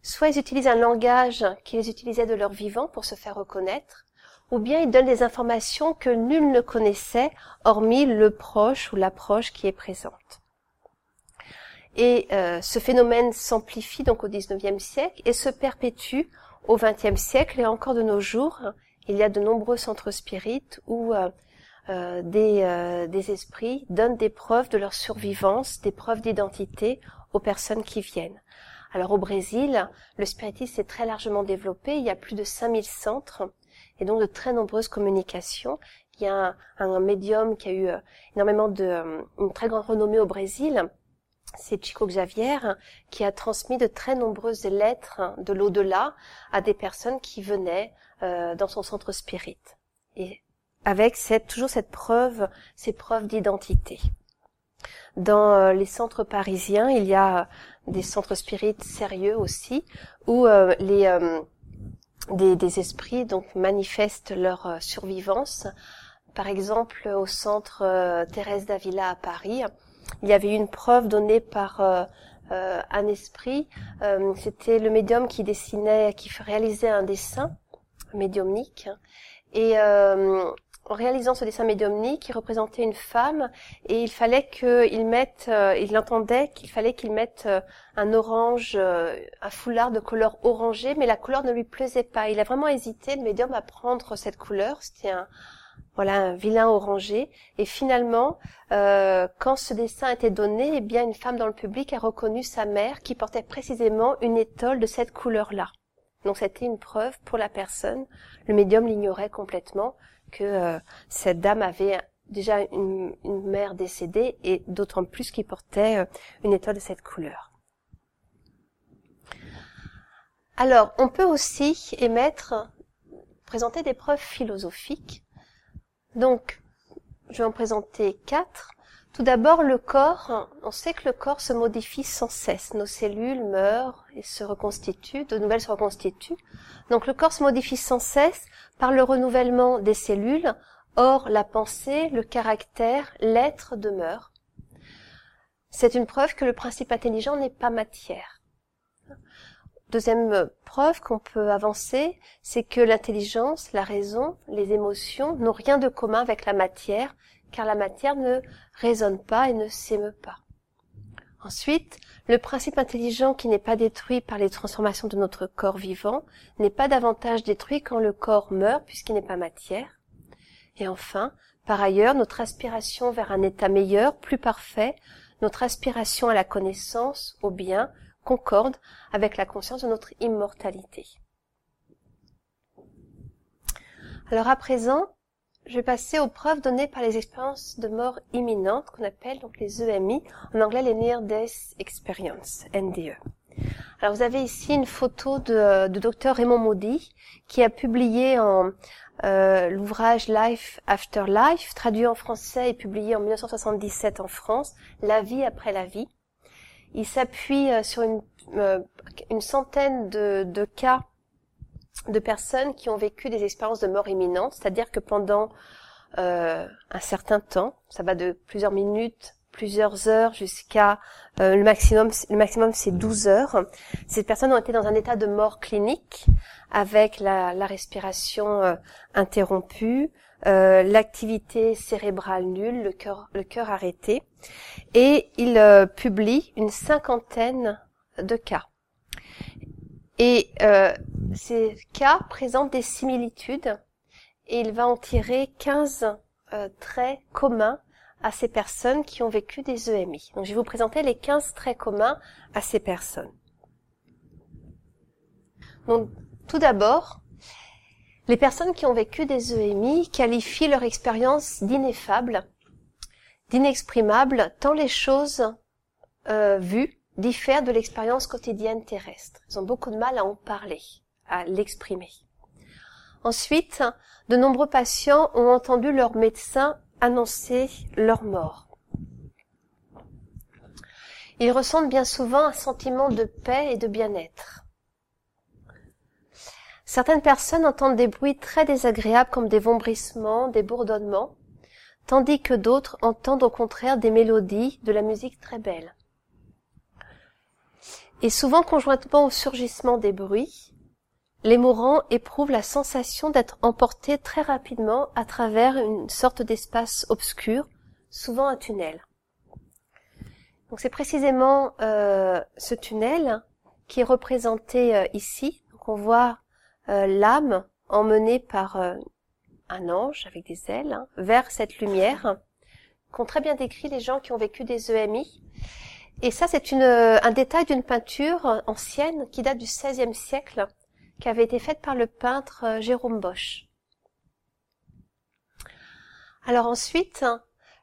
soit ils utilisent un langage qu'ils utilisaient de leur vivant pour se faire reconnaître, ou bien il donne des informations que nul ne connaissait, hormis le proche ou la proche qui est présente. Et euh, ce phénomène s'amplifie donc au dix-neuvième siècle et se perpétue au vingtième siècle et encore de nos jours. il y a de nombreux centres spirites où euh, euh, des, euh, des esprits donnent des preuves de leur survivance, des preuves d'identité aux personnes qui viennent. Alors au Brésil, le spiritisme est très largement développé, il y a plus de cinq mille centres et donc de très nombreuses communications. Il y a un, un médium qui a eu énormément de, une très grande renommée au Brésil, c'est Chico Xavier, qui a transmis de très nombreuses lettres de l'au-delà à des personnes qui venaient euh, dans son centre spirit. Et avec cette, toujours cette preuve, ces preuves d'identité. Dans les centres parisiens, il y a des centres spirites sérieux aussi, où euh, les, euh, des, des esprits donc manifestent leur euh, survivance. Par exemple, au centre euh, Thérèse d'Avila à Paris, il y avait eu une preuve donnée par euh, euh, un esprit. Euh, c'était le médium qui dessinait, qui réalisait un dessin médiumnique, et euh, en réalisant ce dessin médiumnique, il représentait une femme et il fallait qu'il mette, euh, il entendait qu'il fallait qu'il mette euh, un orange, euh, un foulard de couleur orangée, mais la couleur ne lui plaisait pas. Il a vraiment hésité, le médium, à prendre cette couleur. C'était un, voilà, un vilain orangé. Et finalement, euh, quand ce dessin était donné, eh bien, une femme dans le public a reconnu sa mère qui portait précisément une étole de cette couleur-là. Donc, c'était une preuve pour la personne. Le médium l'ignorait complètement, que euh, cette dame avait déjà une, une mère décédée et d'autant plus qu'il portait euh, une étoile de cette couleur. Alors, on peut aussi émettre, présenter des preuves philosophiques. Donc, je vais en présenter quatre. Tout d'abord, le corps. On sait que le corps se modifie sans cesse. Nos cellules meurent et se reconstituent, de nouvelles se reconstituent. Donc, le corps se modifie sans cesse par le renouvellement des cellules. Or, la pensée, le caractère, l'être demeure. C'est une preuve que le principe intelligent n'est pas matière. Deuxième preuve qu'on peut avancer, c'est que l'intelligence, la raison, les émotions n'ont rien de commun avec la matière, car la matière ne raisonne pas et ne s'émeut pas. Ensuite, le principe intelligent qui n'est pas détruit par les transformations de notre corps vivant n'est pas davantage détruit quand le corps meurt puisqu'il n'est pas matière. Et enfin, par ailleurs, notre aspiration vers un état meilleur, plus parfait, notre aspiration à la connaissance, au bien, concorde avec la conscience de notre immortalité. Alors à présent, je vais passer aux preuves données par les expériences de mort imminente qu'on appelle donc les E M I, en anglais les Near Death Experience, N D E. Alors vous avez ici une photo de, de docteur Raymond Moody qui a publié en, euh, l'ouvrage Life After Life, traduit en français et publié en mille neuf cent soixante-dix-sept en France, La vie après la vie. Il s'appuie sur une, euh, une centaine de, de cas de personnes qui ont vécu des expériences de mort imminente, c'est-à-dire que pendant euh, un certain temps, ça va de plusieurs minutes, plusieurs heures, jusqu'à euh, le maximum, le maximum c'est douze heures. Ces personnes ont été dans un état de mort clinique, avec la, la respiration euh, interrompue, euh, l'activité cérébrale nulle, le cœur, le cœur arrêté, et il euh, publie une cinquantaine de cas. Et euh, ces cas présentent des similitudes et il va en tirer quinze euh, traits communs à ces personnes qui ont vécu des E M I. Donc je vais vous présenter les quinze traits communs à ces personnes. Donc tout d'abord, les personnes qui ont vécu des E M I qualifient leur expérience d'ineffable, d'inexprimable, tant les choses euh, vues diffèrent de l'expérience quotidienne terrestre. Ils ont beaucoup de mal à en parler, à l'exprimer. Ensuite, de nombreux patients ont entendu leur médecin annoncer leur mort. Ils ressentent bien souvent un sentiment de paix et de bien-être. Certaines personnes entendent des bruits très désagréables comme des vombrissements, des bourdonnements, tandis que d'autres entendent au contraire des mélodies, de la musique très belle. Et souvent, conjointement au surgissement des bruits, les mourants éprouvent la sensation d'être emportés très rapidement à travers une sorte d'espace obscur, souvent un tunnel. Donc c'est précisément euh, ce tunnel qui est représenté euh, ici. Donc on voit euh, l'âme emmené par euh, un ange avec des ailes, hein, vers cette lumière, qu'ont très bien décrit les gens qui ont vécu des E M I. Et ça, c'est une, un détail d'une peinture ancienne qui date du seizième siècle, qui avait été faite par le peintre Jérôme Bosch. Alors ensuite,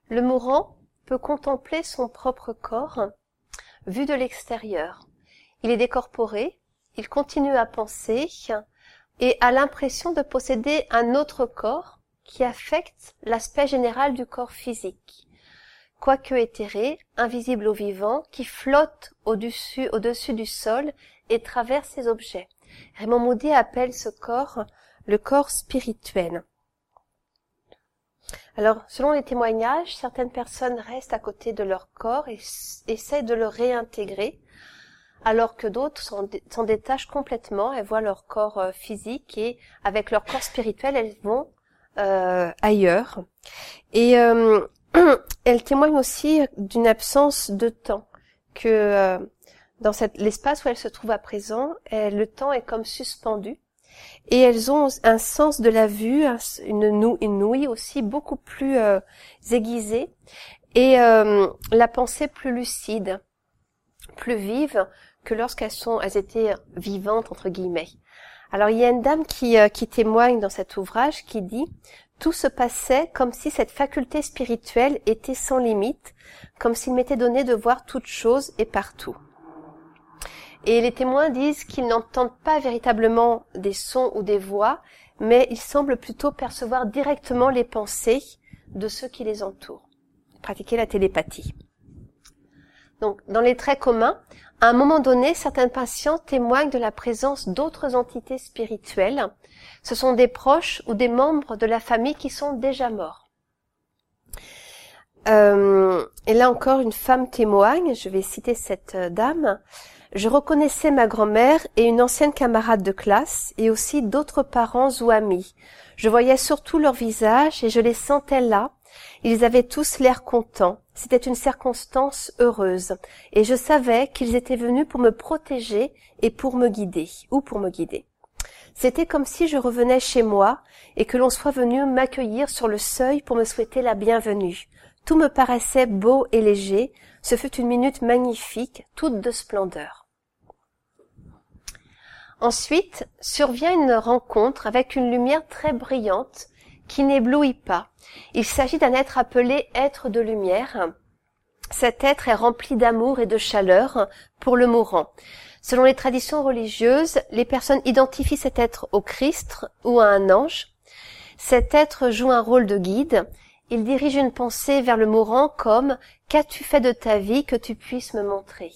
le mourant peut contempler son propre corps vu de l'extérieur. Il est décorporé, il continue à penser et a l'impression de posséder un autre corps qui affecte l'aspect général du corps physique, quoique éthéré, invisible aux vivants, qui flotte au-dessus, au-dessus du sol et traverse ses objets. Raymond Moody appelle ce corps le corps spirituel. Alors, selon les témoignages, certaines personnes restent à côté de leur corps et essaient de le réintégrer, alors que d'autres s'en, dé- s'en détachent complètement, elles voient leur corps euh, physique et avec leur corps spirituel, elles vont euh, ailleurs. Et euh, elles témoignent aussi d'une absence de temps, que euh, dans cette, l'espace où elles se trouvent à présent, elles, le temps est comme suspendu. Et elles ont un sens de la vue, une, nou- une ouïe aussi beaucoup plus euh, aiguisée et euh, la pensée plus lucide, plus vive que lorsqu'elles sont, elles étaient vivantes entre guillemets. Alors il y a une dame qui, euh, qui témoigne dans cet ouvrage qui dit « Tout se passait comme si cette faculté spirituelle était sans limite, comme s'il m'était donné de voir toutes choses et partout. » Et les témoins disent qu'ils n'entendent pas véritablement des sons ou des voix, mais ils semblent plutôt percevoir directement les pensées de ceux qui les entourent. Pratiquer la télépathie. Donc, dans les traits communs, à un moment donné, certains patients témoignent de la présence d'autres entités spirituelles. Ce sont des proches ou des membres de la famille qui sont déjà morts. Euh, et là encore, une femme témoigne, je vais citer cette dame. Je reconnaissais ma grand-mère et une ancienne camarade de classe et aussi d'autres parents ou amis. Je voyais surtout leur visage et je les sentais là. Ils avaient tous l'air contents. C'était une circonstance heureuse. Et je savais qu'ils étaient venus pour me protéger et pour me guider, ou pour me guider. C'était comme si je revenais chez moi et que l'on soit venu m'accueillir sur le seuil pour me souhaiter la bienvenue. Tout me paraissait beau et léger. Ce fut une minute magnifique, toute de splendeur. Ensuite, survient une rencontre avec une lumière très brillante qui n'éblouit pas. Il s'agit d'un être appelé être de lumière. Cet être est rempli d'amour et de chaleur pour le mourant. Selon les traditions religieuses, les personnes identifient cet être au Christ ou à un ange. Cet être joue un rôle de guide. Il dirige une pensée vers le mourant comme « Qu'as-tu fait de ta vie que tu puisses me montrer ?»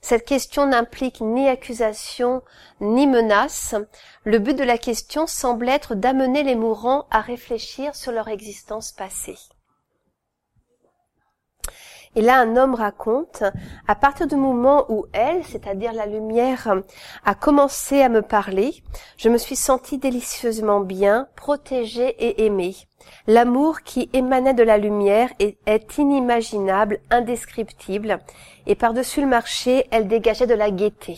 Cette question n'implique ni accusation, ni menace. Le but de la question semble être d'amener les mourants à réfléchir sur leur existence passée. Et là, un homme raconte « À partir du moment où elle, c'est-à-dire la lumière, a commencé à me parler, je me suis sentie délicieusement bien, protégée et aimée. » L'amour qui émanait de la lumière est, est inimaginable, indescriptible, et par-dessus le marché, elle dégageait de la gaieté.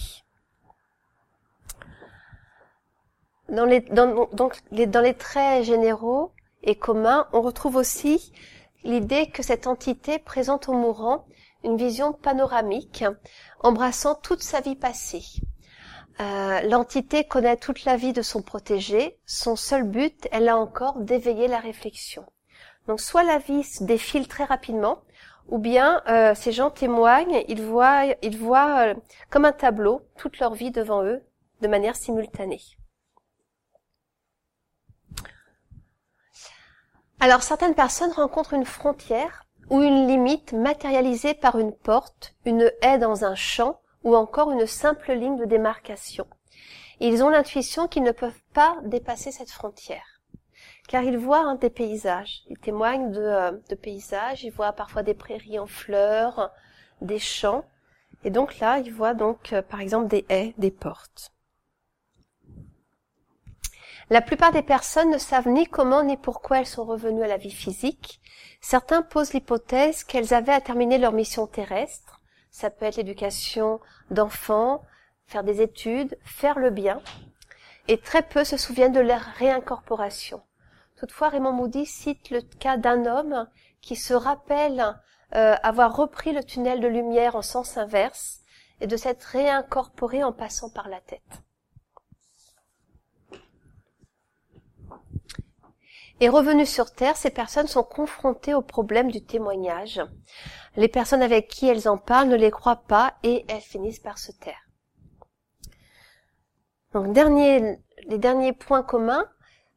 Dans les, dans, donc, les, dans les traits généraux et communs, on retrouve aussi l'idée que cette entité présente au mourant une vision panoramique, embrassant toute sa vie passée. Euh, l'entité connaît toute la vie de son protégé. Son seul but est là encore d'éveiller la réflexion. Donc soit la vie se défile très rapidement, ou bien euh, ces gens témoignent, ils voient, ils voient euh, comme un tableau toute leur vie devant eux, de manière simultanée. Alors certaines personnes rencontrent une frontière ou une limite matérialisée par une porte, une haie dans un champ, ou encore une simple ligne de démarcation. Ils ont l'intuition qu'ils ne peuvent pas dépasser cette frontière, car ils voient hein, des paysages. Ils témoignent de, euh, de paysages, ils voient parfois des prairies en fleurs, des champs, et donc là, ils voient donc euh, par exemple des haies, des portes. La plupart des personnes ne savent ni comment ni pourquoi elles sont revenues à la vie physique. Certains posent l'hypothèse qu'elles avaient à terminer leur mission terrestre. Ça peut être l'éducation d'enfants, faire des études, faire le bien. et très peu se souviennent de leur réincorporation. Toutefois, Raymond Moody cite le cas d'un homme qui se rappelle euh, avoir repris le tunnel de lumière en sens inverse et de s'être réincorporé en passant par la tête. Et revenues sur Terre, ces personnes sont confrontées au problème du témoignage. Les personnes avec qui elles en parlent ne les croient pas et elles finissent par se taire. Donc, dernier, les derniers points communs.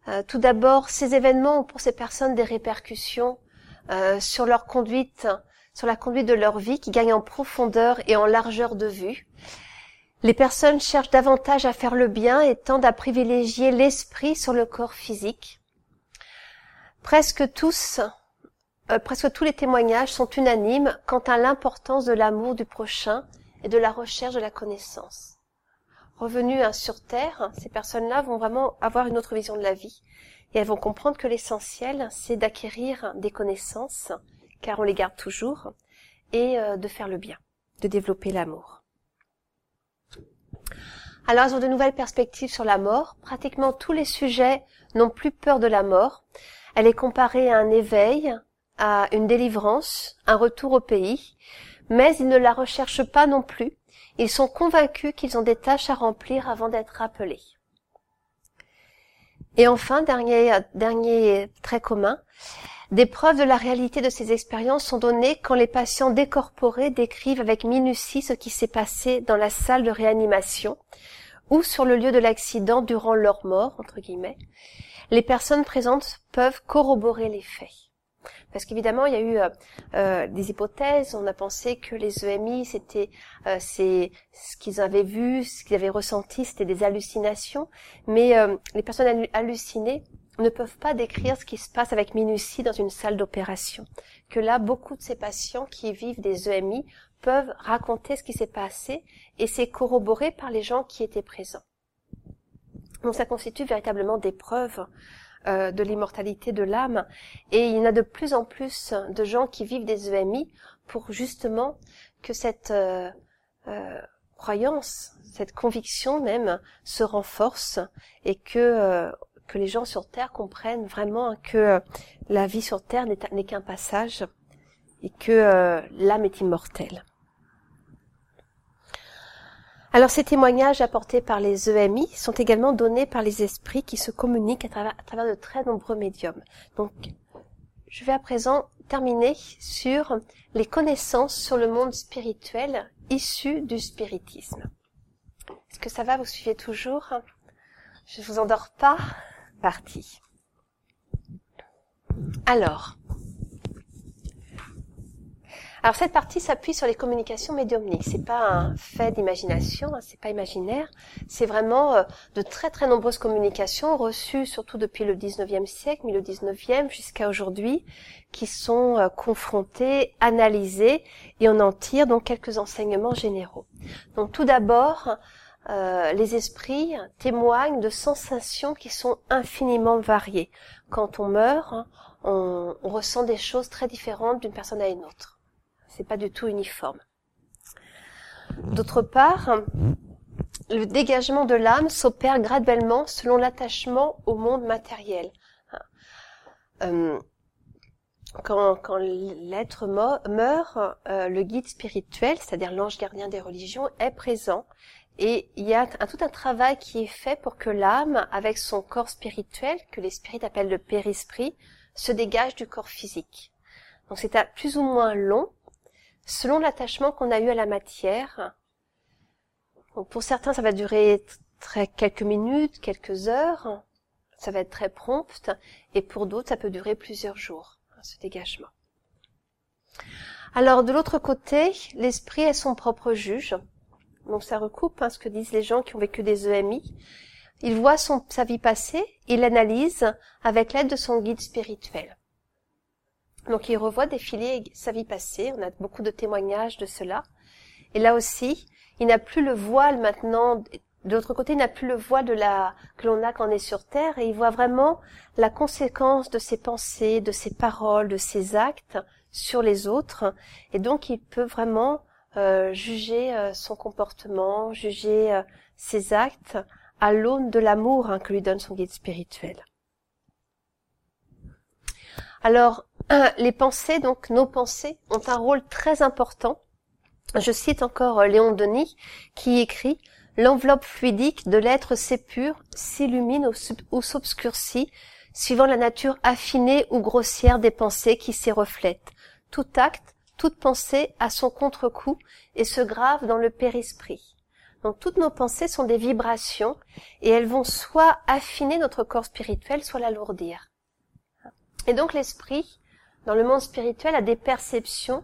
Euh, tout d'abord, ces événements ont pour ces personnes des répercussions euh, sur leur conduite, sur la conduite de leur vie qui gagne en profondeur et en largeur de vue. Les personnes cherchent davantage à faire le bien et tendent à privilégier l'esprit sur le corps physique. Presque tous, euh, presque tous les témoignages sont unanimes quant à l'importance de l'amour du prochain et de la recherche de la connaissance. Revenues hein, sur Terre, ces personnes-là vont vraiment avoir une autre vision de la vie et elles vont comprendre que l'essentiel, c'est d'acquérir des connaissances, car on les garde toujours, et euh, de faire le bien, de développer l'amour. Alors, elles ont de nouvelles perspectives sur la mort. Pratiquement tous les sujets n'ont plus peur de la mort. Elle est comparée à un éveil, à une délivrance, un retour au pays, mais ils ne la recherchent pas non plus. Ils sont convaincus qu'ils ont des tâches à remplir avant d'être rappelés. Et enfin, dernier, dernier trait commun, des preuves de la réalité de ces expériences sont données quand les patients décorporés décrivent avec minutie ce qui s'est passé dans la salle de réanimation ou sur le lieu de l'accident durant leur mort, entre guillemets. Les personnes présentes peuvent corroborer les faits. Parce qu'évidemment, il y a eu euh, euh, des hypothèses. On a pensé que les E M I, c'était euh, c'est ce qu'ils avaient vu, ce qu'ils avaient ressenti, c'était des hallucinations. Mais euh, les personnes hallucinées ne peuvent pas décrire ce qui se passe avec minutie dans une salle d'opération. Que là, beaucoup de ces patients qui vivent des E M I peuvent raconter ce qui s'est passé et c'est corroboré par les gens qui étaient présents. Donc ça constitue véritablement des preuves euh, de l'immortalité de l'âme et il y en a de plus en plus de gens qui vivent des E M I pour justement que cette euh, euh, croyance, cette conviction même se renforce et que, euh, que les gens sur Terre comprennent vraiment que euh, la vie sur Terre n'est, n'est qu'un passage et que euh, l'âme est immortelle. Alors ces témoignages apportés par les E M I sont également donnés par les esprits qui se communiquent à travers, à travers de très nombreux médiums. Donc je vais à présent terminer sur les connaissances sur le monde spirituel issues du spiritisme. Est-ce que ça va, vous suivez toujours? Je ne vous endors pas. Parti. Alors, Alors cette partie s'appuie sur les communications médiumniques. C'est pas un fait d'imagination, hein, c'est pas imaginaire. C'est vraiment euh, de très très nombreuses communications reçues surtout depuis le dix-neuvième siècle, mais le dix-neuvième jusqu'à aujourd'hui, qui sont euh, confrontées, analysées, et on en tire donc quelques enseignements généraux. Donc tout d'abord, euh, les esprits témoignent de sensations qui sont infiniment variées. Quand on meurt, hein, on, on ressent des choses très différentes d'une personne à une autre. C'est pas du tout uniforme. D'autre part, le dégagement de l'âme s'opère graduellement selon l'attachement au monde matériel. Quand, quand l'être meurt, le guide spirituel, c'est-à-dire l'ange gardien des religions, est présent. Et il y a un, tout un travail qui est fait pour que l'âme, avec son corps spirituel, que les spirites appellent le périsprit, se dégage du corps physique. Donc c'est à plus ou moins long, selon l'attachement qu'on a eu à la matière. Donc pour certains, ça va durer très, quelques minutes, quelques heures, ça va être très prompt, et pour d'autres, ça peut durer plusieurs jours, hein, ce dégagement. Alors, de l'autre côté, l'esprit est son propre juge, donc ça recoupe hein, ce que disent les gens qui ont vécu des E M I. Il voit son, sa vie passée, il l'analyse avec l'aide de son guide spirituel. Donc il revoit défiler sa vie passée, on a beaucoup de témoignages de cela. Et là aussi, il n'a plus le voile maintenant, de l'autre côté, il n'a plus le voile de la, que l'on a quand on est sur Terre, et il voit vraiment la conséquence de ses pensées, de ses paroles, de ses actes sur les autres. Et donc il peut vraiment euh, juger euh, son comportement, juger euh, ses actes à l'aune de l'amour hein, que lui donne son guide spirituel. Alors, les pensées, donc nos pensées, ont un rôle très important. Je cite encore Léon Denis qui écrit « L'enveloppe fluidique de l'être s'épure, s'illumine ou s'obscurcit, suivant la nature affinée ou grossière des pensées qui s'y reflètent. Tout acte, toute pensée a son contre-coup et se grave dans le périsprit. » Donc toutes nos pensées sont des vibrations et elles vont soit affiner notre corps spirituel, soit l'alourdir. Et donc l'esprit, dans le monde spirituel, a des perceptions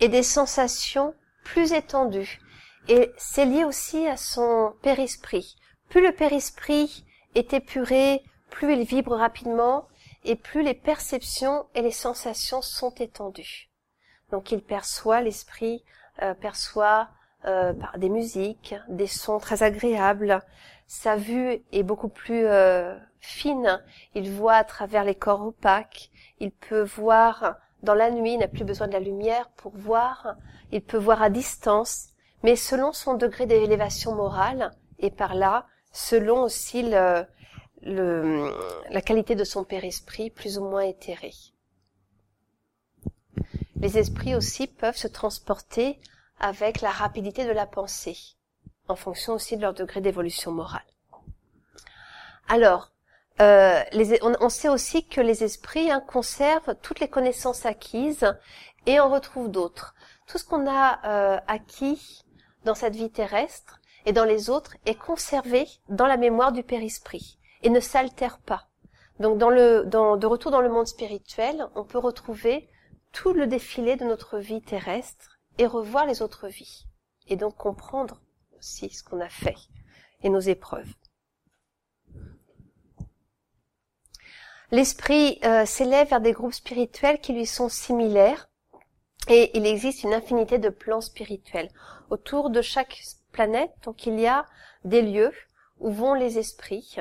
et des sensations plus étendues. Et c'est lié aussi à son périsprit. Plus le périsprit est épuré, plus il vibre rapidement et plus les perceptions et les sensations sont étendues. Donc il perçoit, l'esprit euh, perçoit euh, par des musiques, des sons très agréables. Sa vue est beaucoup plus euh, fine. Il voit à travers les corps opaques. Il peut voir dans la nuit, il n'a plus besoin de la lumière pour voir. Il peut voir à distance, mais selon son degré d'élévation morale et par là, selon aussi le, le, la qualité de son périsprit plus ou moins éthéré. Les esprits aussi peuvent se transporter avec la rapidité de la pensée, en fonction aussi de leur degré d'évolution morale. Alors, euh, les, on, on sait aussi que les esprits hein, conservent toutes les connaissances acquises et en retrouvent d'autres. Tout ce qu'on a euh, acquis dans cette vie terrestre et dans les autres est conservé dans la mémoire du périsprit et ne s'altère pas. Donc, dans le, dans, de retour dans le monde spirituel, on peut retrouver tout le défilé de notre vie terrestre et revoir les autres vies et donc comprendre aussi ce qu'on a fait et nos épreuves. L'esprit euh, s'élève vers des groupes spirituels qui lui sont similaires et il existe une infinité de plans spirituels. Autour de chaque planète, donc il y a des lieux où vont les esprits.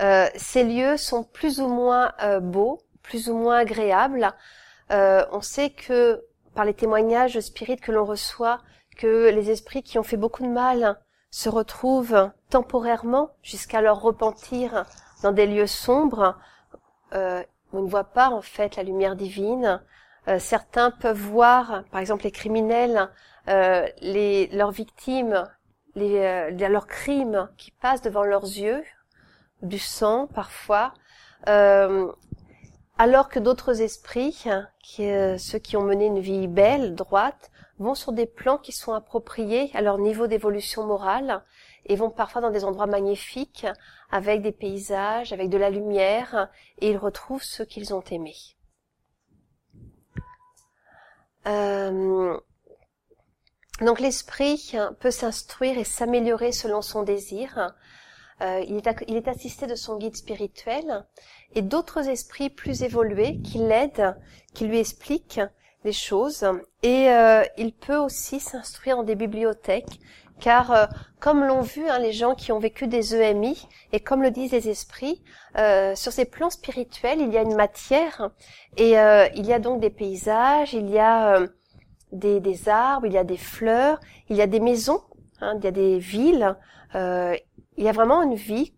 Euh, ces lieux sont plus ou moins euh, beaux, plus ou moins agréables. Euh, on sait que par les témoignages spirites que l'on reçoit, que les esprits qui ont fait beaucoup de mal se retrouvent temporairement jusqu'à leur repentir dans des lieux sombres. Euh, on ne voit pas en fait la lumière divine. Euh, certains peuvent voir, par exemple les criminels, euh, les, leurs victimes, les, euh, leurs crimes qui passent devant leurs yeux, du sang parfois, euh, alors que d'autres esprits, qui, euh, ceux qui ont mené une vie belle, droite, vont sur des plans qui sont appropriés à leur niveau d'évolution morale et vont parfois dans des endroits magnifiques, avec des paysages, avec de la lumière, et ils retrouvent ceux qu'ils ont aimés. Euh, donc l'esprit peut s'instruire et s'améliorer selon son désir. Euh, il est, il est assisté de son guide spirituel et d'autres esprits plus évolués qui l'aident, qui lui expliquent des choses, et euh, il peut aussi s'instruire dans des bibliothèques, car euh, comme l'ont vu hein, les gens qui ont vécu des E M I, et comme le disent les esprits, euh, sur ces plans spirituels, il y a une matière, et euh, il y a donc des paysages, il y a euh, des, des arbres, il y a des fleurs, il y a des maisons, hein, il y a des villes, euh, il y a vraiment une vie,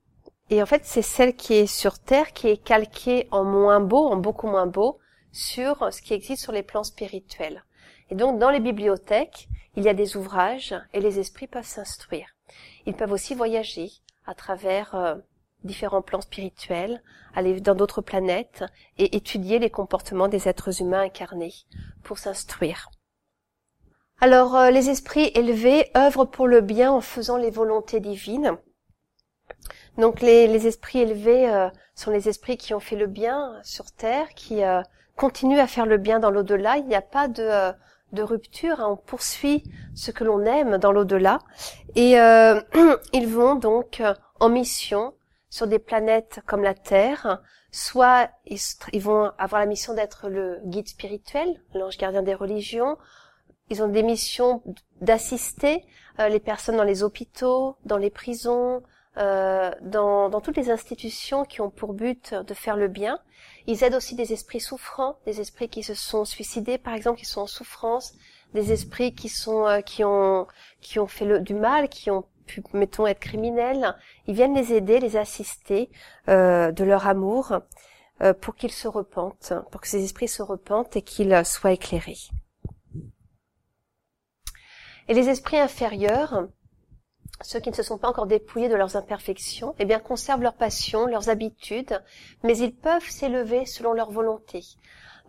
et en fait c'est celle qui est sur Terre, qui est calquée en moins beau, en beaucoup moins beau, sur ce qui existe sur les plans spirituels. Et donc, dans les bibliothèques, il y a des ouvrages et les esprits peuvent s'instruire. Ils peuvent aussi voyager à travers euh, différents plans spirituels, aller dans d'autres planètes et étudier les comportements des êtres humains incarnés pour s'instruire. Alors, euh, les esprits élevés œuvrent pour le bien en faisant les volontés divines. Donc, les, les esprits élevés euh, sont les esprits qui ont fait le bien sur Terre, qui... Euh, continue à faire le bien dans l'au-delà, il n'y a pas de, de rupture, hein. On poursuit ce que l'on aime dans l'au-delà, et euh, ils vont donc en mission sur des planètes comme la Terre, soit ils, ils vont avoir la mission d'être le guide spirituel, l'ange gardien des religions, ils ont des missions d'assister euh, les personnes dans les hôpitaux, dans les prisons, Euh, dans, dans toutes les institutions qui ont pour but de faire le bien. Ils aident aussi des esprits souffrants, des esprits qui se sont suicidés, par exemple, qui sont en souffrance, des esprits qui sont euh, qui ont qui ont fait le, du mal, qui ont pu, mettons, être criminels, ils viennent les aider, les assister euh, de leur amour euh, pour qu'ils se repentent, pour que ces esprits se repentent et qu'ils soient éclairés. Et les esprits inférieurs, ceux qui ne se sont pas encore dépouillés de leurs imperfections, eh bien conservent leurs passions, leurs habitudes, mais ils peuvent s'élever selon leur volonté.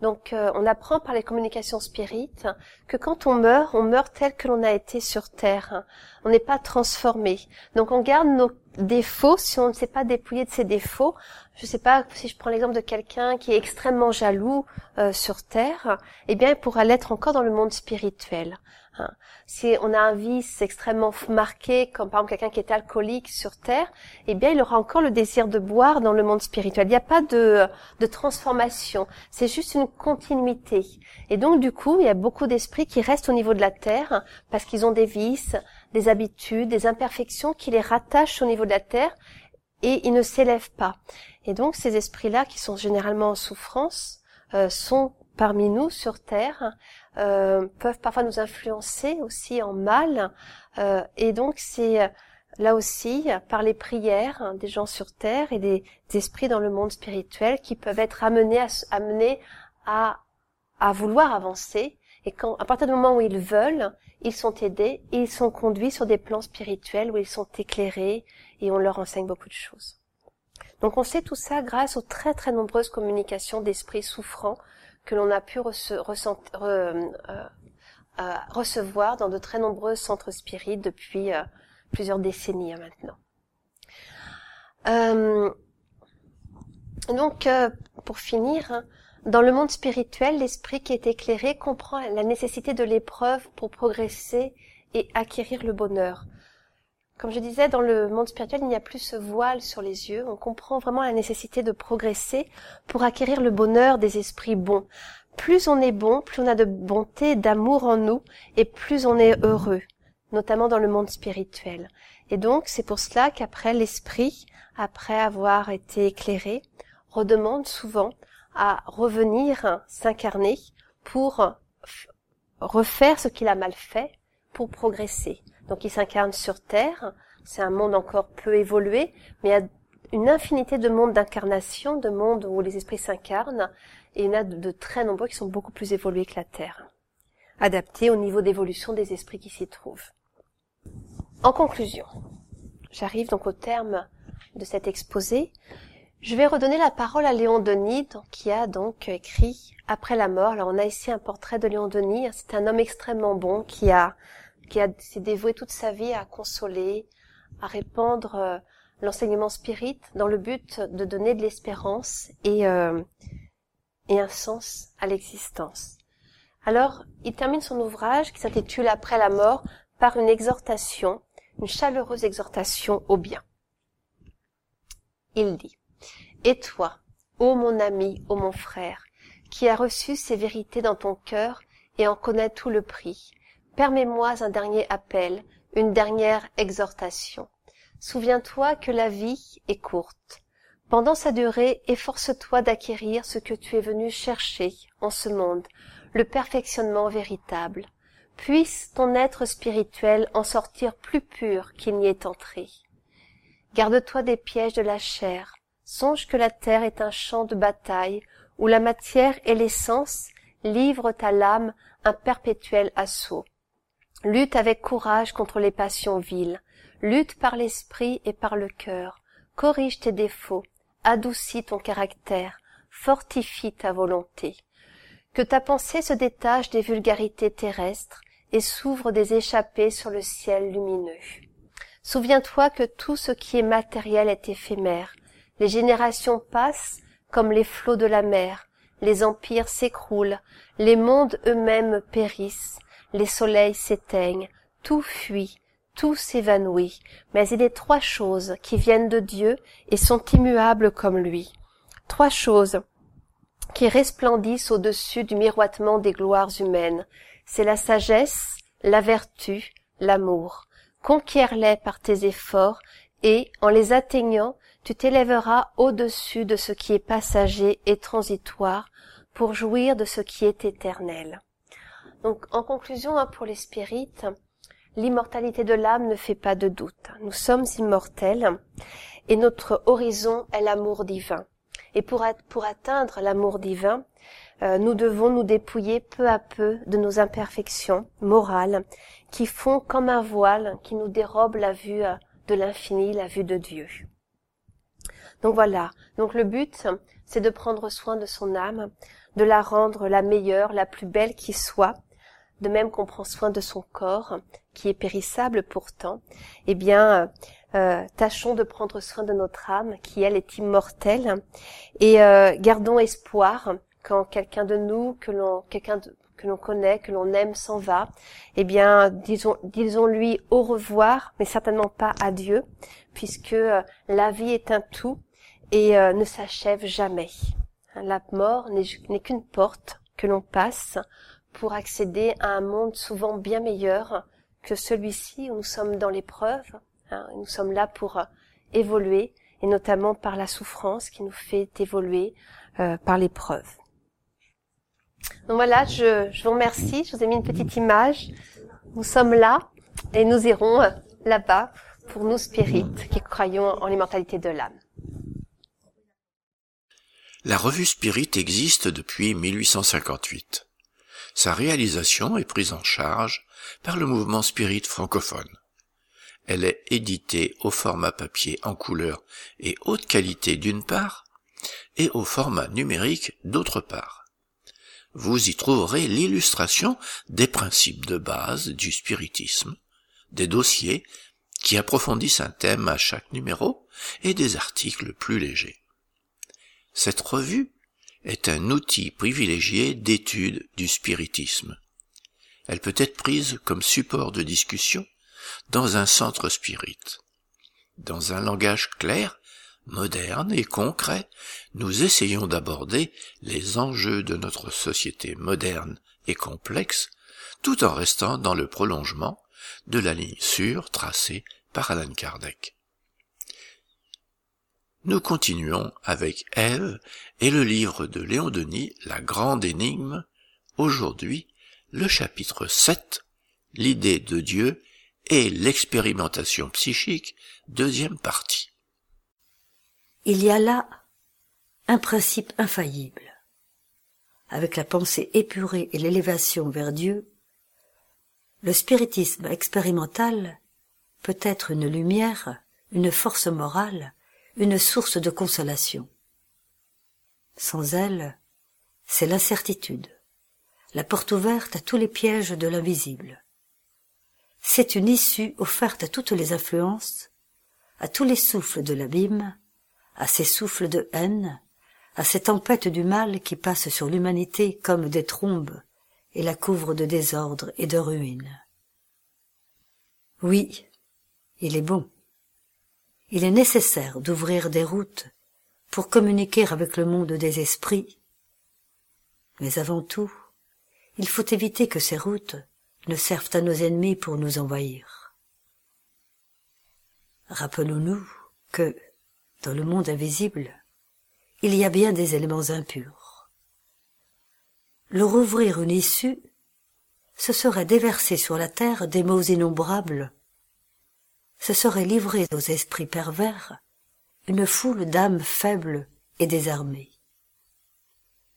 Donc euh, on apprend par les communications spirites que quand on meurt, on meurt tel que l'on a été sur terre. On n'est pas transformé. Donc on garde nos défauts si on ne s'est pas dépouillé de ses défauts. Je ne sais pas, si je prends l'exemple de quelqu'un qui est extrêmement jaloux euh, sur terre, eh bien il pourra l'être encore dans le monde spirituel. Hein. Si on a un vice extrêmement marqué, comme par exemple quelqu'un qui est alcoolique sur terre, eh bien il aura encore le désir de boire dans le monde spirituel. Il n'y a pas de, de transformation, c'est juste une continuité. Et donc du coup, il y a beaucoup d'esprits qui restent au niveau de la terre parce qu'ils ont des vices, des habitudes, des imperfections qui les rattachent au niveau de la terre et ils ne s'élèvent pas. Et donc ces esprits-là qui sont généralement en souffrance euh, sont parmi nous sur terre, euh, peuvent parfois nous influencer aussi en mal, euh, et donc c'est là aussi par les prières hein, des gens sur terre et des, des esprits dans le monde spirituel qui peuvent être amenés à, amenés à, à vouloir avancer, et quand, à partir du moment où ils veulent, ils sont aidés, et ils sont conduits sur des plans spirituels où ils sont éclairés et on leur enseigne beaucoup de choses. Donc on sait tout ça grâce aux très très nombreuses communications d'esprits souffrants que l'on a pu rece- ressent- re- euh, euh, recevoir dans de très nombreux centres spirites depuis euh, plusieurs décennies hein, maintenant. Euh, donc, euh, pour finir, hein, dans le monde spirituel, l'esprit qui est éclairé comprend la nécessité de l'épreuve pour progresser et acquérir le bonheur. Comme je disais, dans le monde spirituel, il n'y a plus ce voile sur les yeux. On comprend vraiment la nécessité de progresser pour acquérir le bonheur des esprits bons. Plus on est bon, plus on a de bonté, d'amour en nous, et plus on est heureux, notamment dans le monde spirituel. Et donc, c'est pour cela qu'après l'esprit, après avoir été éclairé, redemande souvent à revenir s'incarner pour refaire ce qu'il a mal fait, pour progresser. Donc il s'incarne sur Terre, c'est un monde encore peu évolué, mais il y a une infinité de mondes d'incarnation, de mondes où les esprits s'incarnent, et il y en a de, de très nombreux qui sont beaucoup plus évolués que la Terre, adaptés au niveau d'évolution des esprits qui s'y trouvent. En conclusion, j'arrive donc au terme de cet exposé. Je vais redonner la parole à Léon Denis, qui a donc écrit « Après la mort ». Alors on a ici un portrait de Léon Denis, c'est un homme extrêmement bon qui a qui a, s'est dévoué toute sa vie à consoler, à répandre euh, l'enseignement spirit dans le but de donner de l'espérance et, euh, et un sens à l'existence. Alors, il termine son ouvrage qui s'intitule « Après la mort » par une exhortation, une chaleureuse exhortation au bien. Il dit « Et toi, ô mon ami, ô mon frère, qui as reçu ces vérités dans ton cœur et en connais tout le prix, permets-moi un dernier appel, une dernière exhortation. Souviens-toi que la vie est courte. Pendant sa durée, efforce-toi d'acquérir ce que tu es venu chercher en ce monde, le perfectionnement véritable. Puisse ton être spirituel en sortir plus pur qu'il n'y est entré. Garde-toi des pièges de la chair. Songe que la terre est un champ de bataille où la matière et l'essence livrent à l'âme un perpétuel assaut. Lutte avec courage contre les passions viles, lutte par l'esprit et par le cœur, corrige tes défauts, adoucis ton caractère, fortifie ta volonté. Que ta pensée se détache des vulgarités terrestres et s'ouvre des échappées sur le ciel lumineux. Souviens-toi que tout ce qui est matériel est éphémère. Les générations passent comme les flots de la mer, les empires s'écroulent, les mondes eux-mêmes périssent, les soleils s'éteignent, tout fuit, tout s'évanouit, mais il est trois choses qui viennent de Dieu et sont immuables comme lui. Trois choses qui resplendissent au-dessus du miroitement des gloires humaines. C'est la sagesse, la vertu, l'amour. Conquiers-les par tes efforts et, en les atteignant, tu t'élèveras au-dessus de ce qui est passager et transitoire pour jouir de ce qui est éternel. » Donc, en conclusion, pour les spirites, L'immortalité de l'âme ne fait pas de doute. Nous sommes immortels et notre horizon est l'amour divin. Et pour, être, pour atteindre l'amour divin, euh, nous devons nous dépouiller peu à peu de nos imperfections morales qui font comme un voile qui nous dérobe la vue de l'infini, la vue de Dieu. Donc voilà, donc le but, c'est de prendre soin de son âme, de la rendre la meilleure, la plus belle qui soit, de même qu'on prend soin de son corps, qui est périssable pourtant, eh bien, euh, tâchons de prendre soin de notre âme, qui elle est immortelle, et euh, gardons espoir quand quelqu'un de nous, que l'on, quelqu'un de, que l'on connaît, que l'on aime s'en va, eh bien, disons, disons-lui au revoir, mais certainement pas adieu, puisque euh, la vie est un tout et euh, ne s'achève jamais. La mort n'est, n'est qu'une porte que l'on passe pour accéder à un monde souvent bien meilleur que celui-ci où nous sommes dans l'épreuve. Hein, nous sommes là pour euh, évoluer, et notamment par la souffrance qui nous fait évoluer euh, par l'épreuve. Donc voilà, je, je vous remercie. Je vous ai mis une petite image. Nous sommes là et nous irons euh, là-bas pour nous spirites qui croyons en l'immortalité de l'âme. La revue Spirit existe depuis mille huit cent cinquante-huit. Sa réalisation est prise en charge par le mouvement Spirit francophone. Elle est éditée au format papier en couleur et haute qualité d'une part, et au format numérique d'autre part. Vous y trouverez l'illustration des principes de base du spiritisme, des dossiers qui approfondissent un thème à chaque numéro et des articles plus légers. Cette revue est un outil privilégié d'étude du spiritisme. Elle peut être prise comme support de discussion dans un centre spirit. Dans un langage clair, moderne et concret, nous essayons d'aborder les enjeux de notre société moderne et complexe, tout en restant dans le prolongement de la ligne sûre tracée par Allan Kardec. Nous continuons avec Ève et le livre de Léon Denis, La grande énigme, aujourd'hui le chapitre sept, l'idée de Dieu et l'expérimentation psychique, deuxième partie. Il y a là un principe infaillible. Avec la pensée épurée et l'élévation vers Dieu, le spiritisme expérimental peut être une lumière, une force morale, une source de consolation. Sans elle, c'est l'incertitude, la porte ouverte à tous les pièges de l'invisible. C'est une issue offerte à toutes les influences, à tous les souffles de l'abîme, à ces souffles de haine, à ces tempêtes du mal qui passent sur l'humanité comme des trombes et la couvrent de désordre et de ruines. Oui, il est bon. Il est nécessaire d'ouvrir des routes pour communiquer avec le monde des esprits. Mais avant tout, il faut éviter que ces routes ne servent à nos ennemis pour nous envahir. Rappelons-nous que, dans le monde invisible, il y a bien des éléments impurs. Leur ouvrir une issue, ce serait déverser sur la terre des maux innombrables. Ce serait livrer aux esprits pervers une foule d'âmes faibles et désarmées.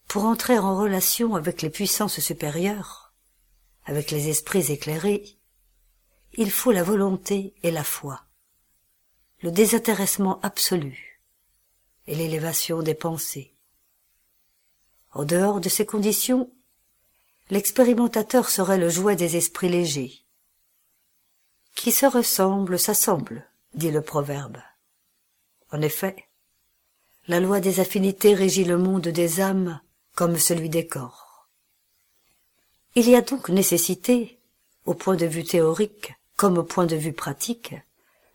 Pour entrer en relation avec les puissances supérieures, avec les esprits éclairés, il faut la volonté et la foi, le désintéressement absolu et l'élévation des pensées. En dehors de ces conditions, l'expérimentateur serait le jouet des esprits légers. Qui se ressemble s'assemble, dit le proverbe. En effet, la loi des affinités régit le monde des âmes comme celui des corps. Il y a donc nécessité, au point de vue théorique comme au point de vue pratique,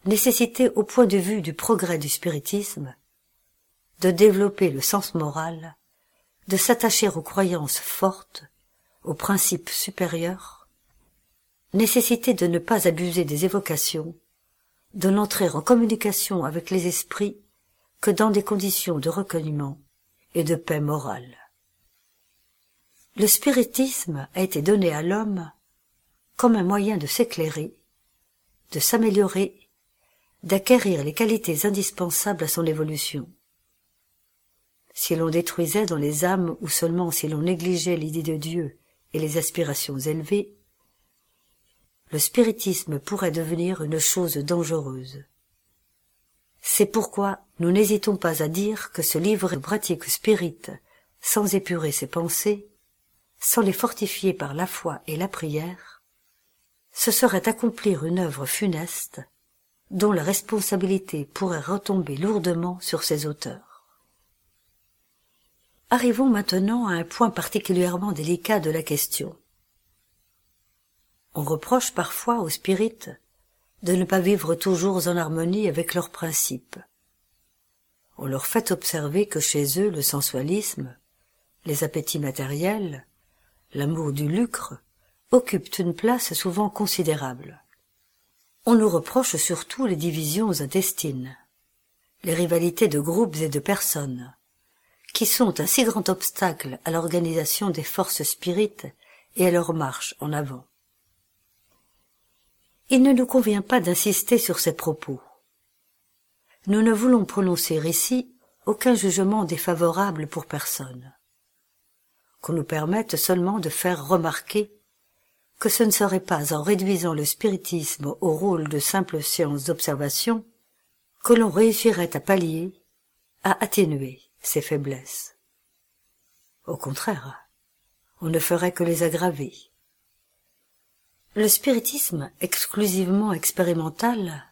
nécessité au point de vue du progrès du spiritisme, de développer le sens moral, de s'attacher aux croyances fortes, aux principes supérieurs, nécessité de ne pas abuser des évocations, de n'entrer en communication avec les esprits que dans des conditions de recueillement et de paix morale. Le spiritisme a été donné à l'homme comme un moyen de s'éclairer de s'améliorer, d'acquérir les qualités indispensables à son évolution. Si l'on détruisait dans les âmes ou seulement si l'on négligeait l'idée de Dieu et les aspirations élevées, le spiritisme pourrait devenir une chose dangereuse. C'est pourquoi nous n'hésitons pas à dire que se livrer aux pratiques spirites sans épurer ses pensées, sans les fortifier par la foi et la prière, ce serait accomplir une œuvre funeste dont la responsabilité pourrait retomber lourdement sur ses auteurs. Arrivons maintenant à un point particulièrement délicat de la question. On reproche parfois aux spirites de ne pas vivre toujours en harmonie avec leurs principes. On leur fait observer que chez eux le sensualisme, les appétits matériels, l'amour du lucre occupent une place souvent considérable. On nous reproche surtout les divisions intestines, les rivalités de groupes et de personnes, qui sont un si grand obstacle à l'organisation des forces spirites et à leur marche en avant. Il ne nous convient pas d'insister sur ces propos. Nous ne voulons prononcer ici aucun jugement défavorable pour personne. Qu'on nous permette seulement de faire remarquer que ce ne serait pas en réduisant le spiritisme au rôle de simple science d'observation que l'on réussirait à pallier, à atténuer ses faiblesses. Au contraire, on ne ferait que les aggraver. Le spiritisme exclusivement expérimental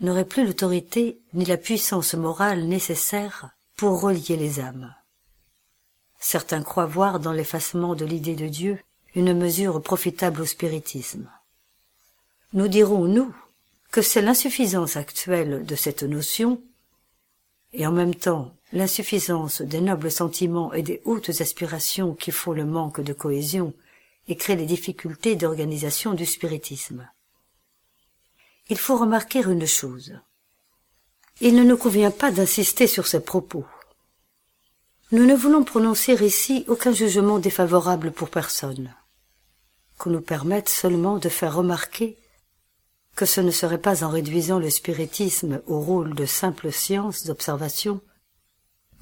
n'aurait plus l'autorité ni la puissance morale nécessaire pour relier les âmes. Certains croient voir dans l'effacement de l'idée de Dieu une mesure profitable au spiritisme. Nous dirons, nous, que c'est l'insuffisance actuelle de cette notion, et en même temps l'insuffisance des nobles sentiments et des hautes aspirations qui font le manque de cohésion et créent les difficultés d'organisation du spiritisme. Il faut remarquer une chose. Il ne nous convient pas d'insister sur ces propos. Nous ne voulons prononcer ici aucun jugement défavorable pour personne. Qu'on nous permette seulement de faire remarquer que ce ne serait pas en réduisant le spiritisme au rôle de simple science d'observation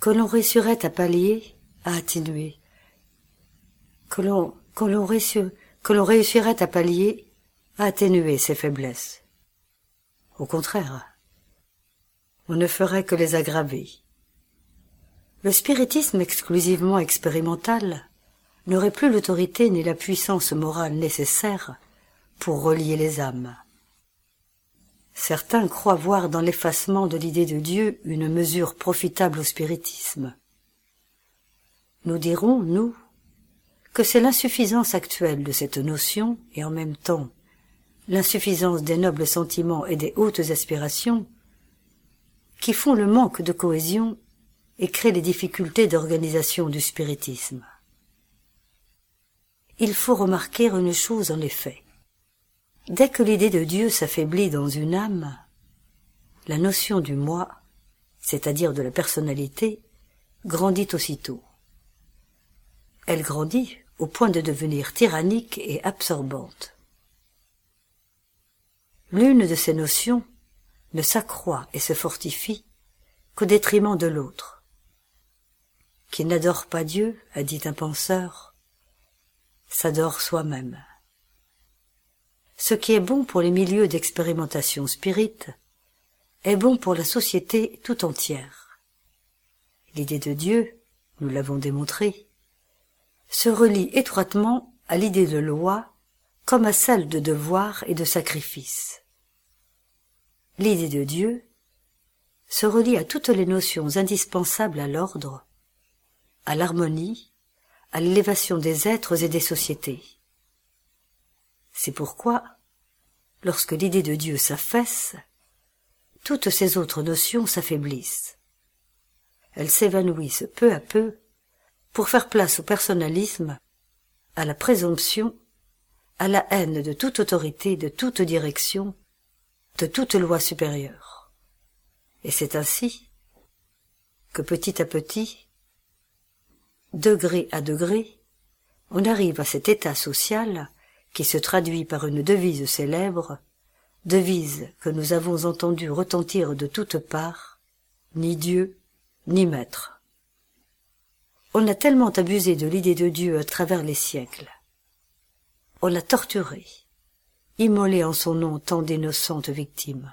que l'on réussirait à pallier, à atténuer, que l'on que l'on réussirait, que l'on réussirait à pallier, à atténuer ses faiblesses. Au contraire, on ne ferait que les aggraver. Le spiritisme exclusivement expérimental n'aurait plus l'autorité ni la puissance morale nécessaire pour relier les âmes. Certains croient voir dans l'effacement de l'idée de Dieu une mesure profitable au spiritisme. Nous dirons, nous, que c'est l'insuffisance actuelle de cette notion et en même temps l'insuffisance des nobles sentiments et des hautes aspirations qui font le manque de cohésion et crée les difficultés d'organisation du spiritisme. Il faut remarquer une chose en effet. Dès que l'idée de Dieu s'affaiblit dans une âme, la notion du moi, c'est-à-dire de la personnalité, grandit aussitôt. Elle grandit au point de devenir tyrannique et absorbante. L'une de ces notions ne s'accroît et se fortifie qu'au détriment de l'autre. Qui n'adore pas Dieu, a dit un penseur, s'adore soi-même. Ce qui est bon pour les milieux d'expérimentation spirite est bon pour la société tout entière. L'idée de Dieu, nous l'avons démontré, se relie étroitement à l'idée de loi comme à celle de devoir et de sacrifice. L'idée de Dieu se relie à toutes les notions indispensables à l'ordre, à l'harmonie, à l'élévation des êtres et des sociétés. C'est pourquoi, lorsque l'idée de Dieu s'affaisse, toutes ces autres notions s'affaiblissent. Elles s'évanouissent peu à peu pour faire place au personnalisme, à la présomption, à la haine de toute autorité, de toute direction, de toute loi supérieure. Et c'est ainsi que petit à petit, degré à degré, on arrive à cet état social qui se traduit par une devise célèbre devise que nous avons entendu retentir de toutes parts, ni Dieu, ni maître. On a tellement abusé de l'idée de Dieu à travers les siècles. On l'a torturé, immolé en son nom tant d'innocentes victimes.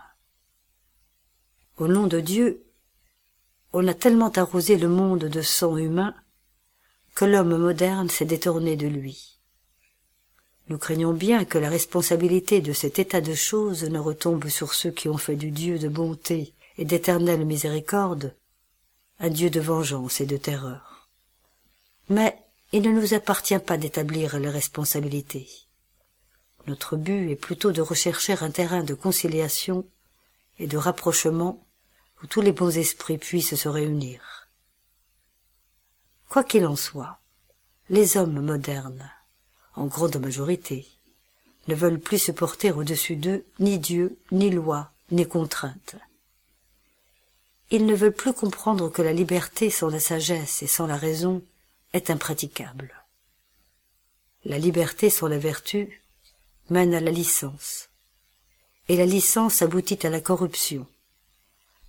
Au nom de Dieu, on a tellement arrosé le monde de sang humain que l'homme moderne s'est détourné de lui. Nous craignons bien que la responsabilité de cet état de choses ne retombe sur ceux qui ont fait du Dieu de bonté et d'éternelle miséricorde un Dieu de vengeance et de terreur. Mais il ne nous appartient pas d'établir les responsabilités. Notre but est plutôt de rechercher un terrain de conciliation et de rapprochement où tous les bons esprits puissent se réunir. Quoi qu'il en soit, les hommes modernes, en grande majorité, ne veulent plus se porter au-dessus d'eux ni Dieu, ni loi, ni contrainte. Ils ne veulent plus comprendre que la liberté sans la sagesse et sans la raison est impraticable. La liberté sans la vertu mène à la licence, et la licence aboutit à la corruption,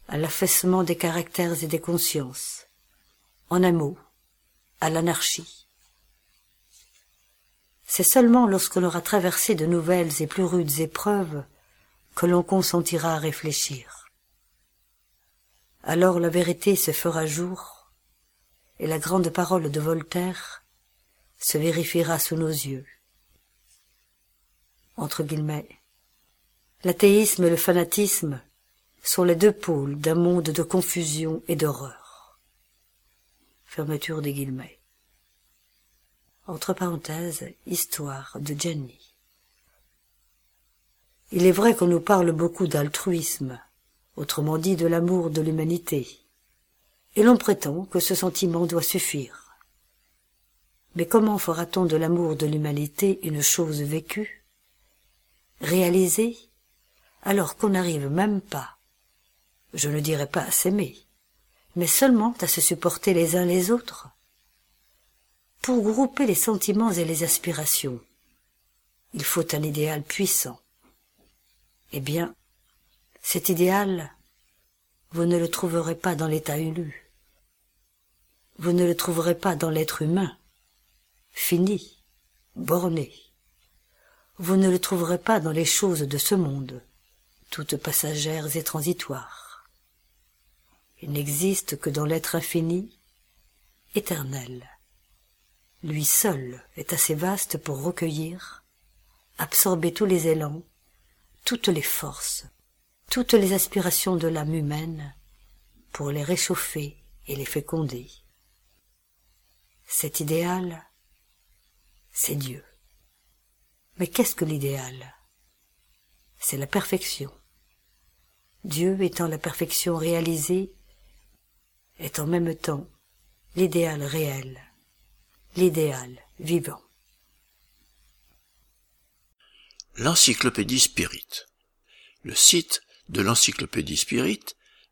à l'affaissement des caractères et des consciences, en un mot, à l'anarchie. C'est seulement lorsque l'on aura traversé de nouvelles et plus rudes épreuves que l'on consentira à réfléchir. Alors la vérité se fera jour, et la grande parole de Voltaire se vérifiera sous nos yeux. Entre guillemets, l'athéisme et le fanatisme sont les deux pôles d'un monde de confusion et d'horreur. Fermeture des guillemets. Entre parenthèses, histoire de Gianni. Il est vrai qu'on nous parle beaucoup d'altruisme, autrement dit de l'amour de l'humanité, et l'on prétend que ce sentiment doit suffire. Mais comment fera-t-on de l'amour de l'humanité une chose vécue, réalisée, alors qu'on n'arrive même pas, je ne dirais pas à s'aimer, mais seulement à se supporter les uns les autres, pour grouper les sentiments et les aspirations. Il faut un idéal puissant. Eh bien, cet idéal, vous ne le trouverez pas dans l'état élu. Vous ne le trouverez pas dans l'être humain, fini, borné. Vous ne le trouverez pas dans les choses de ce monde, toutes passagères et transitoires. Il n'existe que dans l'être infini, éternel. Lui seul est assez vaste pour recueillir, absorber tous les élans, toutes les forces, toutes les aspirations de l'âme humaine, pour les réchauffer et les féconder. Cet idéal, c'est Dieu. Mais qu'est-ce que l'idéal ? C'est la perfection. Dieu étant la perfection réalisée, est en même temps l'idéal réel, l'idéal vivant. L'Encyclopédie Spirit. Le site de l'Encyclopédie Spirit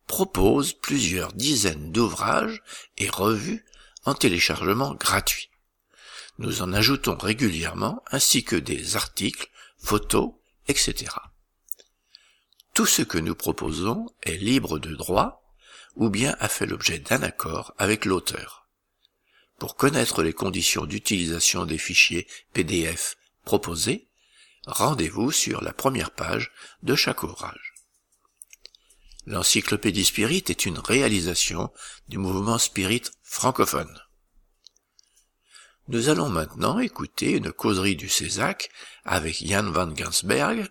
propose plusieurs dizaines d'ouvrages et revues en téléchargement gratuit. Nous en ajoutons régulièrement, ainsi que des articles, photos, et cetera. Tout ce que nous proposons est libre de droit ou bien a fait l'objet d'un accord avec l'auteur. Pour connaître les conditions d'utilisation des fichiers P D F proposés, rendez-vous sur la première page de chaque ouvrage. L'Encyclopédie Spirit est une réalisation du mouvement Spirit francophone. Nous allons maintenant écouter une causerie du Césac avec Jan van Gansberg,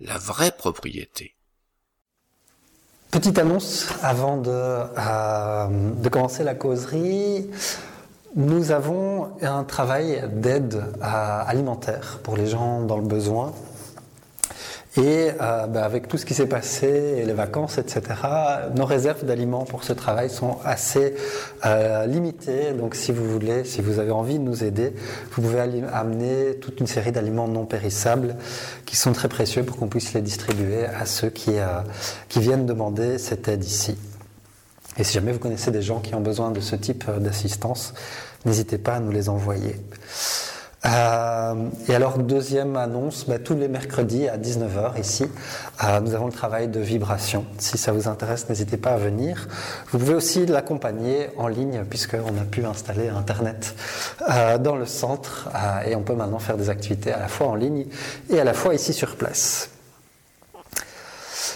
la vraie propriété. Petite annonce avant de, euh, de commencer la causerie. Nous avons un travail d'aide euh, alimentaire pour les gens dans le besoin. Et euh, bah, avec tout ce qui s'est passé, et les vacances, et cetera, nos réserves d'aliments pour ce travail sont assez euh, limitées. Donc si vous voulez, si vous avez envie de nous aider, vous pouvez amener toute une série d'aliments non périssables qui sont très précieux pour qu'on puisse les distribuer à ceux qui, euh, qui viennent demander cette aide ici. Et si jamais vous connaissez des gens qui ont besoin de ce type d'assistance, n'hésitez pas à nous les envoyer. Euh, et alors, deuxième annonce, bah, tous les mercredis à dix-neuf heures ici, euh, nous avons le travail de vibration. Si ça vous intéresse, n'hésitez pas à venir. Vous pouvez aussi l'accompagner en ligne, puisqu'on a pu installer Internet euh, dans le centre, euh, et on peut maintenant faire des activités à la fois en ligne et à la fois ici sur place.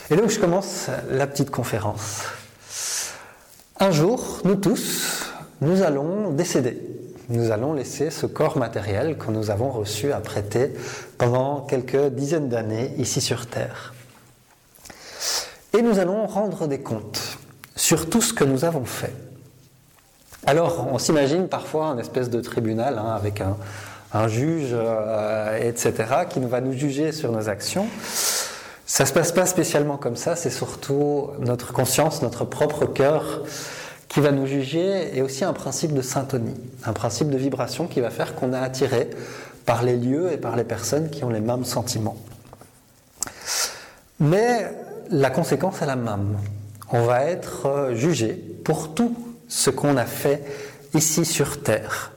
Et donc, je commence la petite conférence. Un jour, nous tous, nous allons décéder. Nous allons laisser ce corps matériel que nous avons reçu à prêter pendant quelques dizaines d'années ici sur Terre. Et nous allons rendre des comptes sur tout ce que nous avons fait. Alors, on s'imagine parfois un espèce de tribunal hein, avec un, un juge, euh, et cetera, qui va nous juger sur nos actions. Ça ne se passe pas spécialement comme ça, c'est surtout notre conscience, notre propre cœur qui va nous juger, et aussi un principe de syntonie, un principe de vibration qui va faire qu'on est attiré par les lieux et par les personnes qui ont les mêmes sentiments. Mais la conséquence est la même. On va être jugé pour tout ce qu'on a fait ici sur Terre,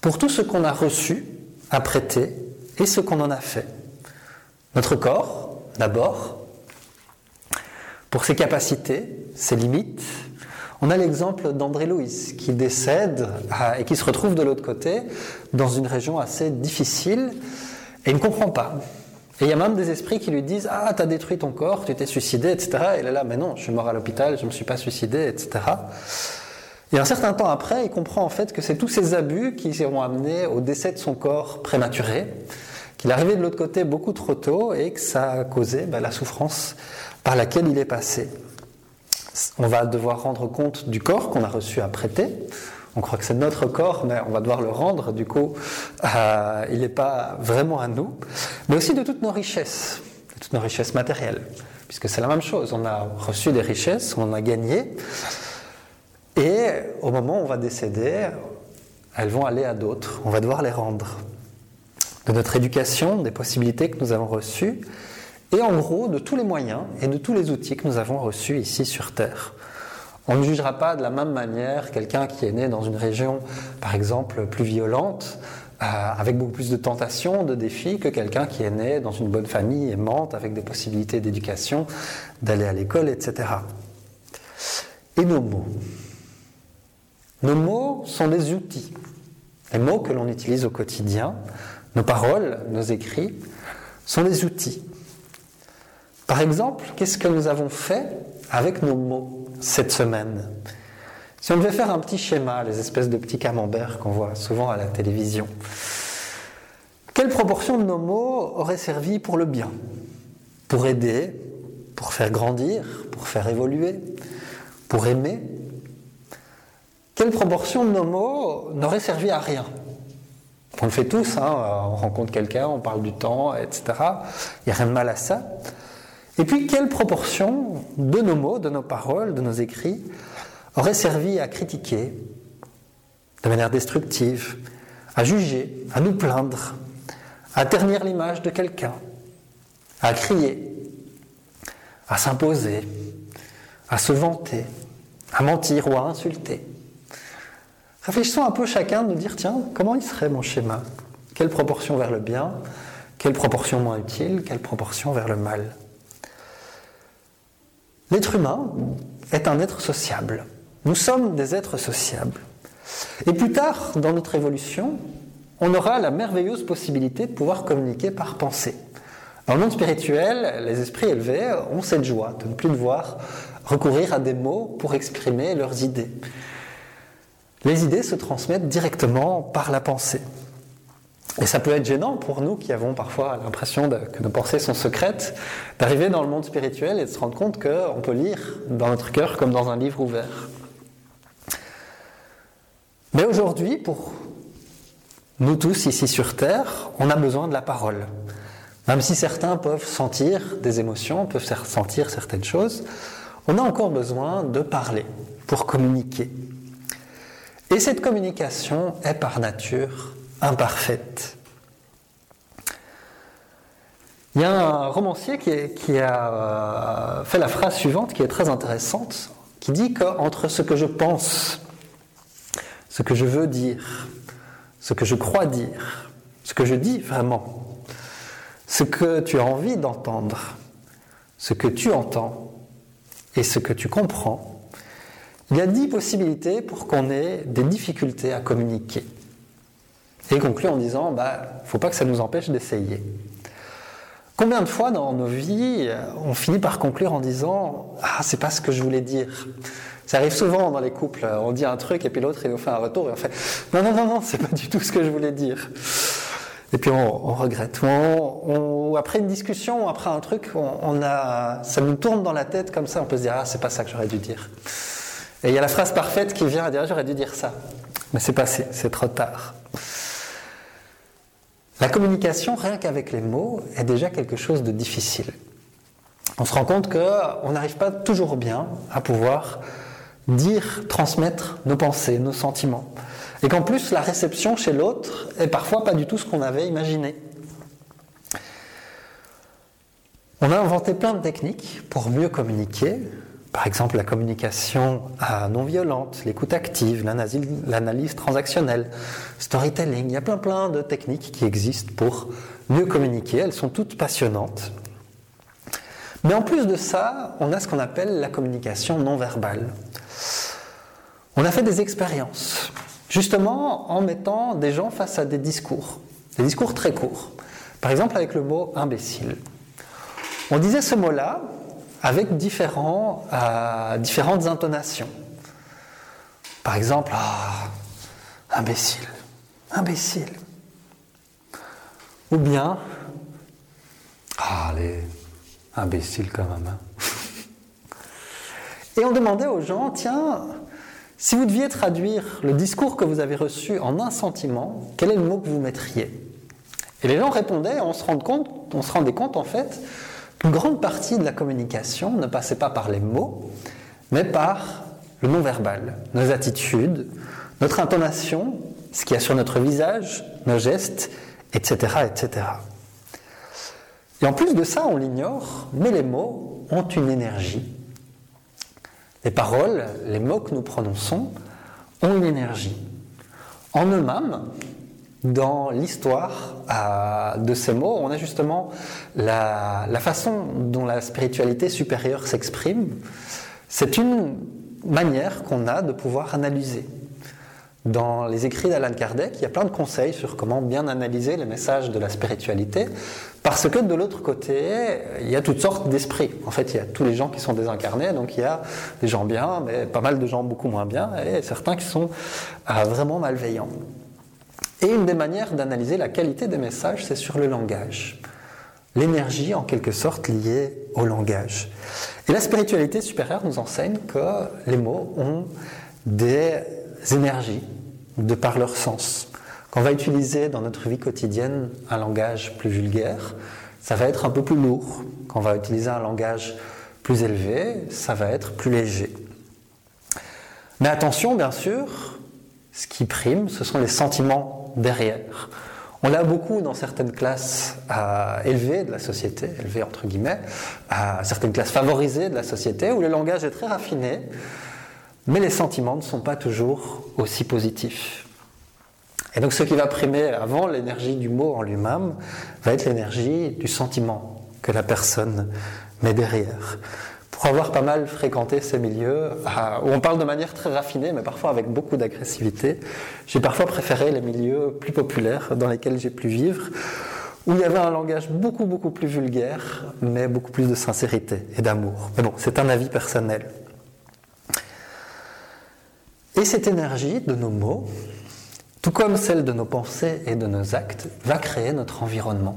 pour tout ce qu'on a reçu, apprêté et ce qu'on en a fait. Notre corps, d'abord, pour ses capacités, ses limites. On a l'exemple d'André-Louise qui décède euh, et qui se retrouve de l'autre côté dans une région assez difficile et il ne comprend pas. Et il y a même des esprits qui lui disent « Ah, t'as détruit ton corps, tu t'es suicidé, et cetera » Et elle est là « Mais non, je suis mort à l'hôpital, je ne me suis pas suicidé, et cetera » Et un certain temps après, il comprend en fait que c'est tous ces abus qui seront amenés au décès de son corps prématuré, qu'il est arrivé de l'autre côté beaucoup trop tôt et que ça a causé bah, la souffrance par laquelle il est passé. On va devoir rendre compte du corps qu'on a reçu à prêter. On croit que c'est notre corps, mais on va devoir le rendre. Du coup, euh, il n'est pas vraiment à nous. Mais aussi de toutes nos richesses, de toutes nos richesses matérielles. Puisque c'est la même chose. On a reçu des richesses, on en a gagné. Et au moment où on va décéder, elles vont aller à d'autres. On va devoir les rendre. De notre éducation, des possibilités que nous avons reçues. Et en gros, de tous les moyens et de tous les outils que nous avons reçus ici sur Terre. On ne jugera pas de la même manière quelqu'un qui est né dans une région, par exemple, plus violente, euh, avec beaucoup plus de tentations, de défis, que quelqu'un qui est né dans une bonne famille aimante, avec des possibilités d'éducation, d'aller à l'école, et cetera. Et nos mots. Nos mots sont des outils. Les mots que l'on utilise au quotidien, nos paroles, nos écrits, sont des outils. Par exemple, qu'est-ce que nous avons fait avec nos mots cette semaine? Si on devait faire un petit schéma, les espèces de petits camemberts qu'on voit souvent à la télévision, quelle proportion de nos mots aurait servi pour le bien? Pour aider, pour faire grandir, pour faire évoluer, pour aimer? Quelle proportion de nos mots n'aurait servi à rien? On le fait tous, hein, on rencontre quelqu'un, on parle du temps, et cetera. Il n'y a rien de mal à ça. Et puis, quelle proportion de nos mots, de nos paroles, de nos écrits aurait servi à critiquer de manière destructive, à juger, à nous plaindre, à ternir l'image de quelqu'un, à crier, à s'imposer, à se vanter, à mentir ou à insulter? Réfléchissons un peu chacun de nous dire, tiens, comment il serait mon schéma? Quelle proportion vers le bien? Quelle proportion moins utile? Quelle proportion vers le mal? L'être humain est un être sociable. Nous sommes des êtres sociables. Et plus tard, dans notre évolution, on aura la merveilleuse possibilité de pouvoir communiquer par pensée. Dans le monde spirituel, les esprits élevés ont cette joie de ne plus devoir recourir à des mots pour exprimer leurs idées. Les idées se transmettent directement par la pensée. Et ça peut être gênant pour nous qui avons parfois l'impression de, que nos pensées sont secrètes, d'arriver dans le monde spirituel et de se rendre compte qu'on peut lire dans notre cœur comme dans un livre ouvert. Mais aujourd'hui, pour nous tous ici sur Terre, on a besoin de la parole. Même si certains peuvent sentir des émotions, peuvent sentir certaines choses, on a encore besoin de parler pour communiquer. Et cette communication est par nature imparfaite. Il y a un romancier qui, est, qui a fait la phrase suivante qui est très intéressante, qui dit qu'entre ce que je pense, ce que je veux dire, ce que je crois dire, ce que je dis vraiment, ce que tu as envie d'entendre, ce que tu entends et ce que tu comprends. Il y a dix possibilités pour qu'on ait des difficultés à communiquer. Et il conclut en disant, bah, faut pas que ça nous empêche d'essayer. Combien de fois dans nos vies, on finit par conclure en disant « Ah, c'est pas ce que je voulais dire ». Ça arrive souvent dans les couples, on dit un truc et puis l'autre, il nous fait un retour et on fait « Non, non, non, non, c'est pas du tout ce que je voulais dire ». Et puis on, on regrette. On, on, après une discussion, après un truc, on, on a, ça nous tourne dans la tête comme ça, on peut se dire « Ah, c'est pas ça que j'aurais dû dire ». Et il y a la phrase parfaite qui vient à dire ah, « J'aurais dû dire ça ». Mais c'est passé, c'est trop tard. La communication, rien qu'avec les mots, est déjà quelque chose de difficile. On se rend compte qu'on n'arrive pas toujours bien à pouvoir dire, transmettre nos pensées, nos sentiments. Et qu'en plus, la réception chez l'autre est parfois pas du tout ce qu'on avait imaginé. On a inventé plein de techniques pour mieux communiquer. Par exemple, la communication non violente, l'écoute active, l'analyse, l'analyse transactionnelle, storytelling. Il y a plein plein de techniques qui existent pour mieux communiquer. Elles sont toutes passionnantes. Mais en plus de ça, on a ce qu'on appelle la communication non verbale. On a fait des expériences, justement en mettant des gens face à des discours, des discours très courts. Par exemple, avec le mot « imbécile ». On disait ce mot-là avec différents, euh, différentes intonations. Par exemple, ah, imbécile, imbécile. Ou bien, ah, les imbéciles quand même. Et on demandait aux gens, tiens, si vous deviez traduire le discours que vous avez reçu en un sentiment, quel est le mot que vous mettriez ? Et les gens répondaient, on se rend compte, on se rendait compte en fait, une grande partie de la communication ne passait pas par les mots, mais par le non-verbal, nos attitudes, notre intonation, ce qu'il y a sur notre visage, nos gestes, et cetera, et cetera. Et en plus de ça, on l'ignore, mais les mots ont une énergie. Les paroles, les mots que nous prononçons, ont une énergie. En eux-mêmes, dans l'histoire euh, de ces mots, on a justement la, la façon dont la spiritualité supérieure s'exprime. C'est une manière qu'on a de pouvoir analyser. Dans les écrits d'Allan Kardec, il y a plein de conseils sur comment bien analyser les messages de la spiritualité, parce que de l'autre côté, il y a toutes sortes d'esprits. En fait, il y a tous les gens qui sont désincarnés, donc il y a des gens bien, mais pas mal de gens beaucoup moins bien, et certains qui sont euh, vraiment malveillants. Et une des manières d'analyser la qualité des messages, c'est sur le langage. L'énergie, en quelque sorte, liée au langage. Et la spiritualité supérieure nous enseigne que les mots ont des énergies de par leur sens. Quand on va utiliser dans notre vie quotidienne un langage plus vulgaire, ça va être un peu plus lourd. Quand on va utiliser un langage plus élevé, ça va être plus léger. Mais attention, bien sûr, ce qui prime, ce sont les sentiments derrière. On l'a beaucoup dans certaines classes euh, élevées de la société, élevées entre guillemets, euh, certaines classes favorisées de la société, où le langage est très raffiné, mais les sentiments ne sont pas toujours aussi positifs. Et donc ce qui va primer avant l'énergie du mot en lui-même va être l'énergie du sentiment que la personne met derrière. Pour avoir pas mal fréquenté ces milieux euh, où on parle de manière très raffinée, mais parfois avec beaucoup d'agressivité, j'ai parfois préféré les milieux plus populaires dans lesquels j'ai pu vivre, où il y avait un langage beaucoup beaucoup plus vulgaire, mais beaucoup plus de sincérité et d'amour. Mais bon, c'est un avis personnel. Et cette énergie de nos mots, tout comme celle de nos pensées et de nos actes, va créer notre environnement.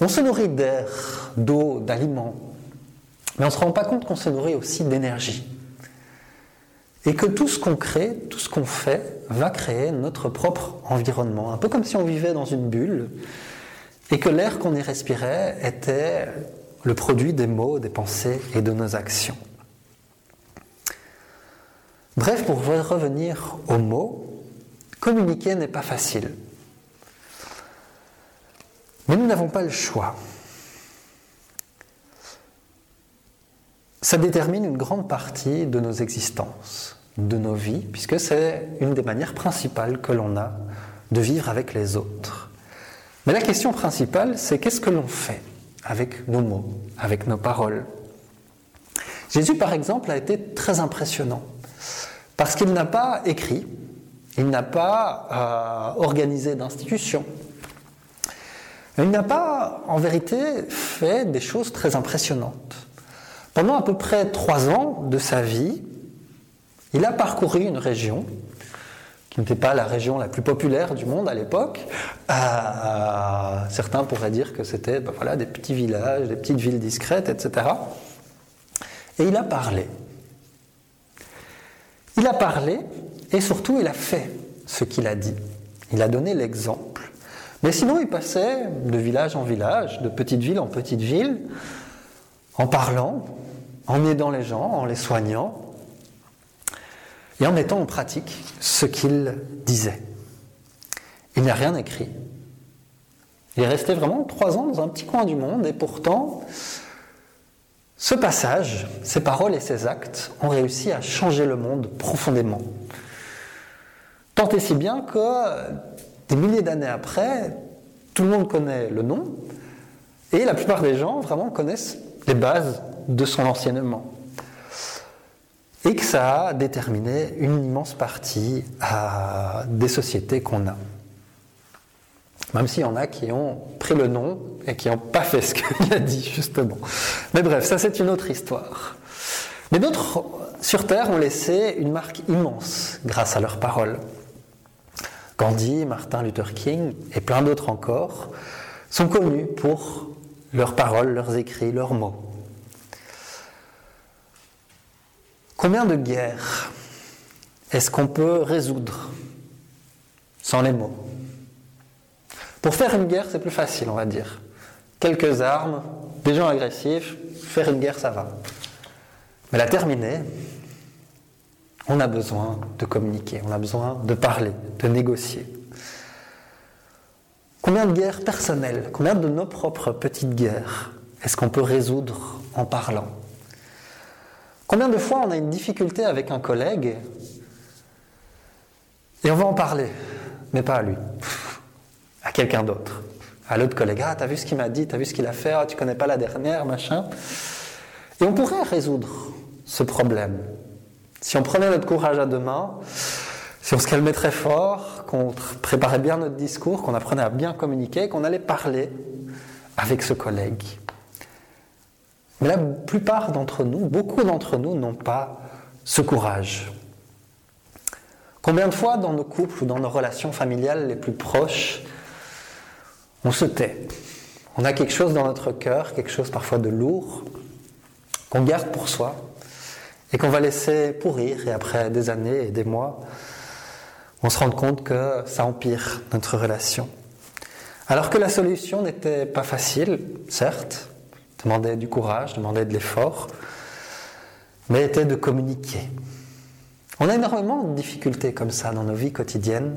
On se nourrit d'air, d'eau, d'aliments, mais on ne se rend pas compte qu'on se nourrit aussi d'énergie. Et que tout ce qu'on crée, tout ce qu'on fait, va créer notre propre environnement. Un peu comme si on vivait dans une bulle, et que l'air qu'on y respirait était le produit des mots, des pensées et de nos actions. Bref, pour revenir aux mots, communiquer n'est pas facile. Mais nous n'avons pas le choix. Ça détermine une grande partie de nos existences, de nos vies, puisque c'est une des manières principales que l'on a de vivre avec les autres. Mais la question principale, c'est qu'est-ce que l'on fait avec nos mots, avec nos paroles? Jésus, par exemple, a été très impressionnant parce qu'il n'a pas écrit, il n'a pas euh, organisé d'institution, il n'a pas, en vérité, fait des choses très impressionnantes. Pendant à peu près trois ans de sa vie, il a parcouru une région qui n'était pas la région la plus populaire du monde à l'époque. Euh, certains pourraient dire que c'était ben voilà, des petits villages, des petites villes discrètes, et cetera. Et il a parlé. Il a parlé et surtout il a fait ce qu'il a dit. Il a donné l'exemple. Mais sinon il passait de village en village, de petite ville en petite ville, en parlant, en aidant les gens, en les soignant, et en mettant en pratique ce qu'il disait. Il n'a rien écrit. Il est resté vraiment trois ans dans un petit coin du monde, et pourtant, ce passage, ses paroles et ses actes ont réussi à changer le monde profondément. Tant et si bien que, des milliers d'années après, tout le monde connaît le nom, et la plupart des gens vraiment connaissent les bases de son enseignement. Et que ça a déterminé une immense partie euh, des sociétés qu'on a. Même s'il y en a qui ont pris le nom et qui n'ont pas fait ce qu'il a dit, justement. Mais bref, ça c'est une autre histoire. Mais d'autres, sur Terre, ont laissé une marque immense grâce à leurs paroles. Gandhi, Martin Luther King et plein d'autres encore sont connus pour leurs paroles, leurs écrits, leurs mots. Combien de guerres est-ce qu'on peut résoudre sans les mots? Pour faire une guerre, c'est plus facile, on va dire. Quelques armes, des gens agressifs, faire une guerre, ça va. Mais la terminer, on a besoin de communiquer, on a besoin de parler, de négocier. Combien de guerres personnelles, combien de nos propres petites guerres est-ce qu'on peut résoudre en parlant? Combien de fois on a une difficulté avec un collègue et on va en parler, mais pas à lui, à quelqu'un d'autre, à l'autre collègue. Ah, t'as vu ce qu'il m'a dit, t'as vu ce qu'il a fait, ah, tu connais pas la dernière, machin. Et on pourrait résoudre ce problème. Si on prenait notre courage à deux mains, si on se calmait très fort, qu'on préparait bien notre discours, qu'on apprenait à bien communiquer, qu'on allait parler avec ce collègue. Mais la plupart d'entre nous, beaucoup d'entre nous, n'ont pas ce courage. Combien de fois dans nos couples ou dans nos relations familiales les plus proches, on se tait? On a quelque chose dans notre cœur, quelque chose parfois de lourd, qu'on garde pour soi et qu'on va laisser pourrir. Et après des années et des mois, on se rend compte que ça empire notre relation. Alors que la solution n'était pas facile, certes, demandait du courage, demandait de l'effort, mais était de communiquer. On a énormément de difficultés comme ça dans nos vies quotidiennes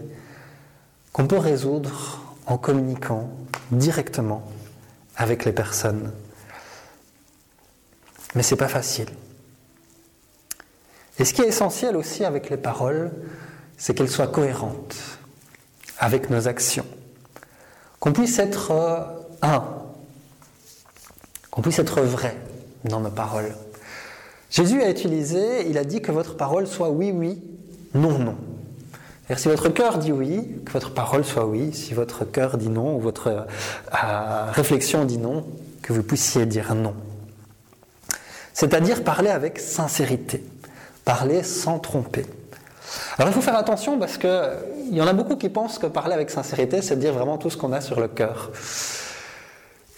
qu'on peut résoudre en communiquant directement avec les personnes. Mais c'est pas facile. Et ce qui est essentiel aussi avec les paroles, c'est qu'elles soient cohérentes avec nos actions. Qu'on puisse être euh, un qu'on puisse être vrai dans nos paroles. Jésus a utilisé, il a dit que votre parole soit oui, oui, non, non. C'est-à-dire si votre cœur dit oui, que votre parole soit oui, si votre cœur dit non, ou votre euh, réflexion dit non, que vous puissiez dire non. C'est-à-dire parler avec sincérité, parler sans tromper. Alors il faut faire attention parce qu'il y en a beaucoup qui pensent que parler avec sincérité, c'est dire vraiment tout ce qu'on a sur le cœur.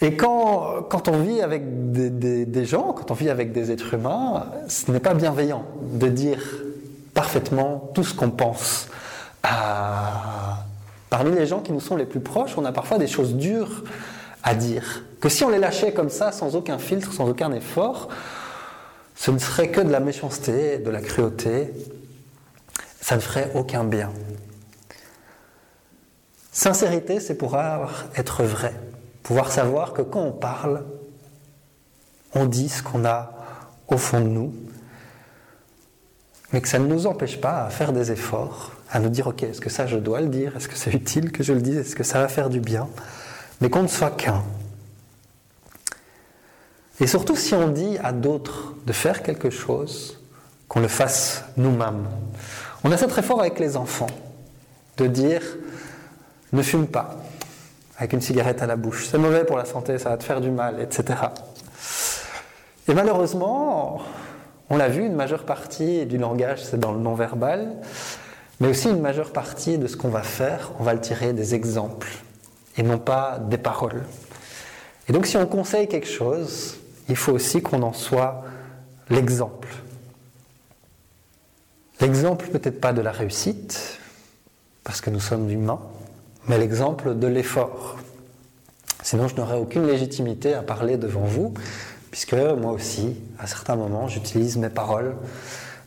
Et quand, quand on vit avec des, des, des gens, quand on vit avec des êtres humains, ce n'est pas bienveillant de dire parfaitement tout ce qu'on pense. Ah, parmi les gens qui nous sont les plus proches, on a parfois des choses dures à dire. Que si on les lâchait comme ça, sans aucun filtre, sans aucun effort, ce ne serait que de la méchanceté, de la cruauté. Ça ne ferait aucun bien. Sincérité, c'est pour être vrai. Pouvoir savoir que quand on parle, on dit ce qu'on a au fond de nous, mais que ça ne nous empêche pas à faire des efforts, à nous dire « Ok, est-ce que ça je dois le dire? Est-ce que c'est utile que je le dise? Est-ce que ça va faire du bien ?» Mais qu'on ne soit qu'un. Et surtout, si on dit à d'autres de faire quelque chose, qu'on le fasse nous-mêmes. On a ça très fort avec les enfants, de dire « Ne fume pas » avec une cigarette à la bouche. « C'est mauvais pour la santé, ça va te faire du mal, et cetera » Et malheureusement, on l'a vu, une majeure partie du langage, c'est dans le non-verbal, mais aussi une majeure partie de ce qu'on va faire, on va le tirer des exemples et non pas des paroles. Et donc si on conseille quelque chose, il faut aussi qu'on en soit l'exemple. L'exemple peut-être pas de la réussite, parce que nous sommes humains, mais l'exemple de l'effort. Sinon je n'aurais aucune légitimité à parler devant vous, puisque moi aussi, à certains moments, j'utilise mes paroles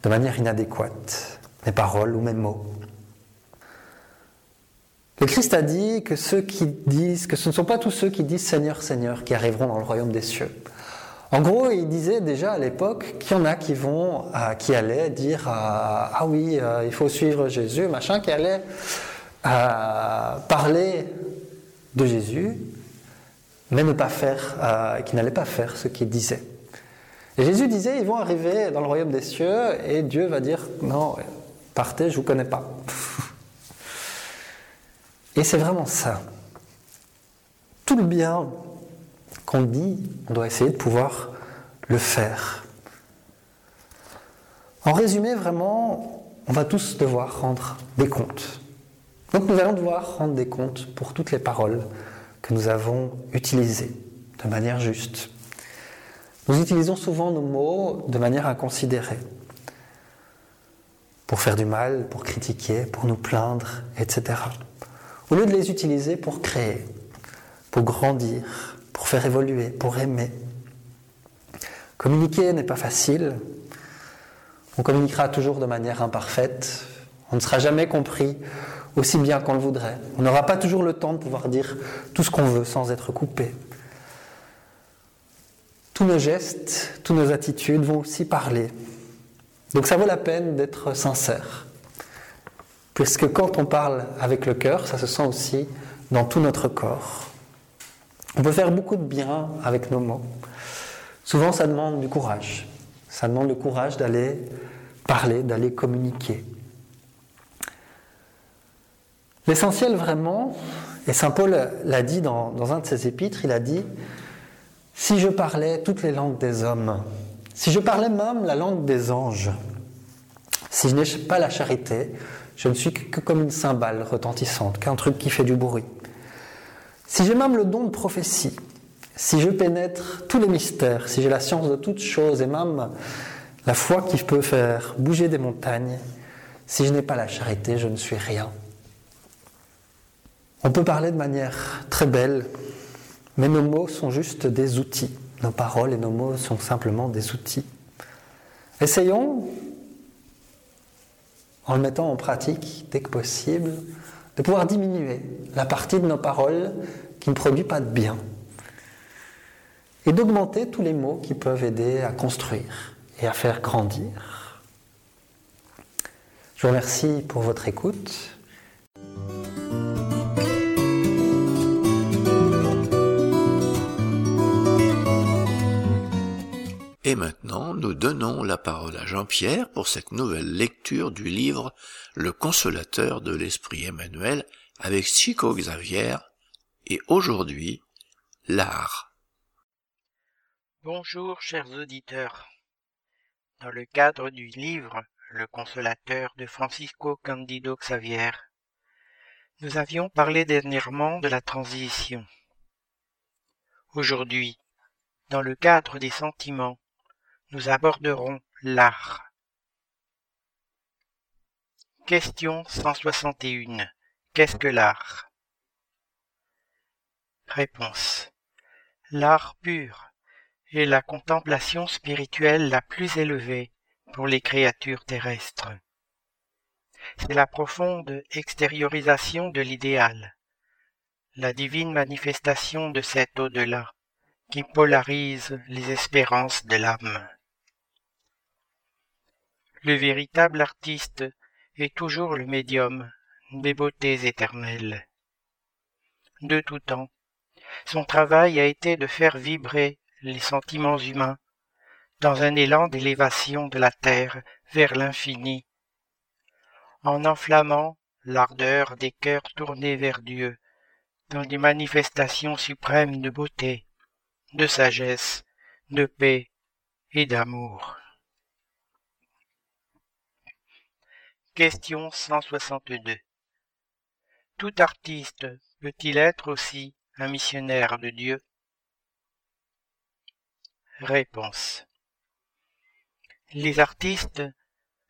de manière inadéquate, mes paroles ou mes mots. Le Christ a dit que ceux qui disent, que ce ne sont pas tous ceux qui disent « Seigneur, Seigneur » qui arriveront dans le royaume des cieux. En gros, il disait déjà à l'époque qu'il y en a qui vont, euh, qui allaient dire euh, « Ah oui, euh, il faut suivre Jésus », machin, qui allaient euh, parler de Jésus, mais ne pas faire, euh, qui n'allaient pas faire ce qu'ils disaient. Et Jésus disait, ils vont arriver dans le royaume des cieux, et Dieu va dire, non, partez, je ne vous connais pas. Et c'est vraiment ça. Tout le bien qu'on dit, on doit essayer de pouvoir le faire. En résumé, vraiment, on va tous devoir rendre des comptes. Donc nous allons devoir rendre des comptes pour toutes les paroles que nous avons utilisé de manière juste. Nous utilisons souvent nos mots de manière inconsidérée, pour faire du mal, pour critiquer, pour nous plaindre, et cetera. Au lieu de les utiliser pour créer, pour grandir, pour faire évoluer, pour aimer. Communiquer n'est pas facile. On communiquera toujours de manière imparfaite. On ne sera jamais compris aussi bien qu'on le voudrait. On n'aura pas toujours le temps de pouvoir dire tout ce qu'on veut sans être coupé. Tous nos gestes, toutes nos attitudes vont aussi parler. Donc ça vaut la peine d'être sincère. Puisque quand on parle avec le cœur, ça se sent aussi dans tout notre corps. On peut faire beaucoup de bien avec nos mots. Souvent, ça demande du courage. Ça demande le courage d'aller parler, d'aller communiquer. L'essentiel vraiment, et saint Paul l'a dit dans, dans un de ses épîtres, il a dit « Si je parlais toutes les langues des hommes, si je parlais même la langue des anges, si je n'ai pas la charité, je ne suis que comme une cymbale retentissante, qu'un truc qui fait du bruit. Si j'ai même le don de prophétie, si je pénètre tous les mystères, si j'ai la science de toutes choses et même la foi qui peut faire bouger des montagnes, si je n'ai pas la charité, je ne suis rien. » On peut parler de manière très belle, mais nos mots sont juste des outils. Nos paroles et nos mots sont simplement des outils. Essayons, en le mettant en pratique dès que possible, de pouvoir diminuer la partie de nos paroles qui ne produit pas de bien et d'augmenter tous les mots qui peuvent aider à construire et à faire grandir. Je vous remercie pour votre écoute. Et maintenant, nous donnons la parole à Jean-Pierre pour cette nouvelle lecture du livre Le Consolateur de l'Esprit Emmanuel avec Chico Xavier et aujourd'hui, l'art. Bonjour chers auditeurs. Dans le cadre du livre Le Consolateur de Francisco Candido Xavier, nous avions parlé dernièrement de la transition. Aujourd'hui, dans le cadre des sentiments, nous aborderons l'art. Question cent soixante et un. Qu'est-ce que l'art? Réponse. L'art pur est la contemplation spirituelle la plus élevée pour les créatures terrestres. C'est la profonde extériorisation de l'idéal, la divine manifestation de cet au-delà qui polarise les espérances de l'âme. Le véritable artiste est toujours le médium des beautés éternelles. De tout temps, son travail a été de faire vibrer les sentiments humains dans un élan d'élévation de la terre vers l'infini, en enflammant l'ardeur des cœurs tournés vers Dieu dans des manifestations suprêmes de beauté, de sagesse, de paix et d'amour. Question cent soixante-deux. Tout artiste peut-il être aussi un missionnaire de Dieu? Réponse. Les artistes,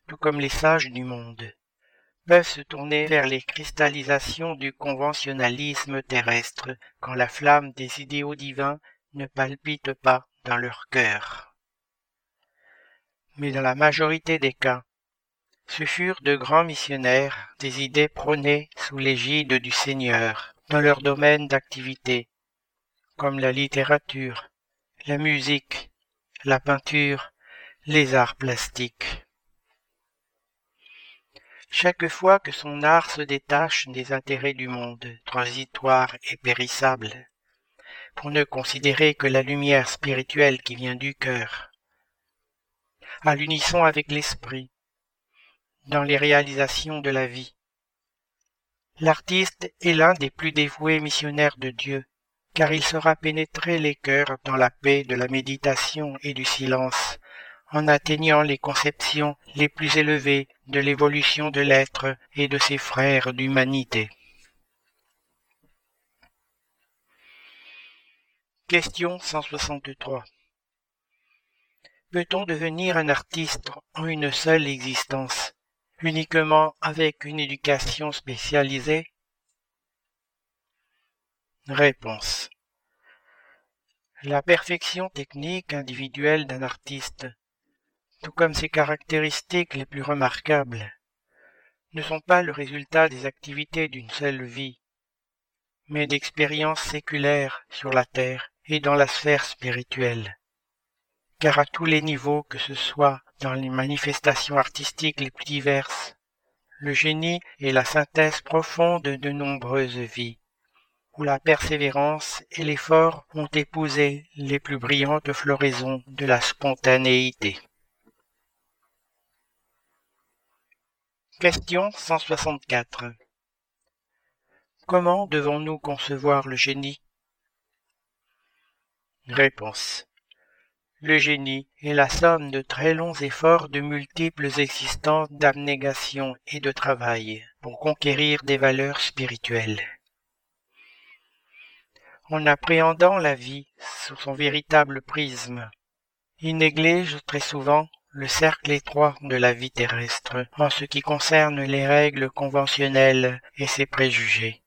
tout comme les sages du monde, peuvent se tourner vers les cristallisations du conventionnalisme terrestre quand la flamme des idéaux divins ne palpite pas dans leur cœur. Mais dans la majorité des cas, ce furent de grands missionnaires des idées prônées sous l'égide du Seigneur dans leur domaine d'activité, comme la littérature, la musique, la peinture, les arts plastiques. Chaque fois que son art se détache des intérêts du monde, transitoires et périssables, pour ne considérer que la lumière spirituelle qui vient du cœur, à l'unisson avec l'esprit, dans les réalisations de la vie. L'artiste est l'un des plus dévoués missionnaires de Dieu, car il saura pénétrer les cœurs dans la paix de la méditation et du silence, en atteignant les conceptions les plus élevées de l'évolution de l'être et de ses frères d'humanité. Question cent soixante-trois. Peut-on devenir un artiste en une seule existence ? Uniquement avec une éducation spécialisée ? Réponse. La perfection technique individuelle d'un artiste, tout comme ses caractéristiques les plus remarquables, ne sont pas le résultat des activités d'une seule vie, mais d'expériences séculaires sur la terre et dans la sphère spirituelle. Car à tous les niveaux, que ce soit dans les manifestations artistiques les plus diverses, le génie est la synthèse profonde de nombreuses vies, où la persévérance et l'effort ont épousé les plus brillantes floraisons de la spontanéité. Question cent soixante-quatre. Comment devons-nous concevoir le génie? Réponse. Le génie est la somme de très longs efforts de multiples existences d'abnégation et de travail pour conquérir des valeurs spirituelles. En appréhendant la vie sous son véritable prisme, il néglige très souvent le cercle étroit de la vie terrestre en ce qui concerne les règles conventionnelles et ses préjugés.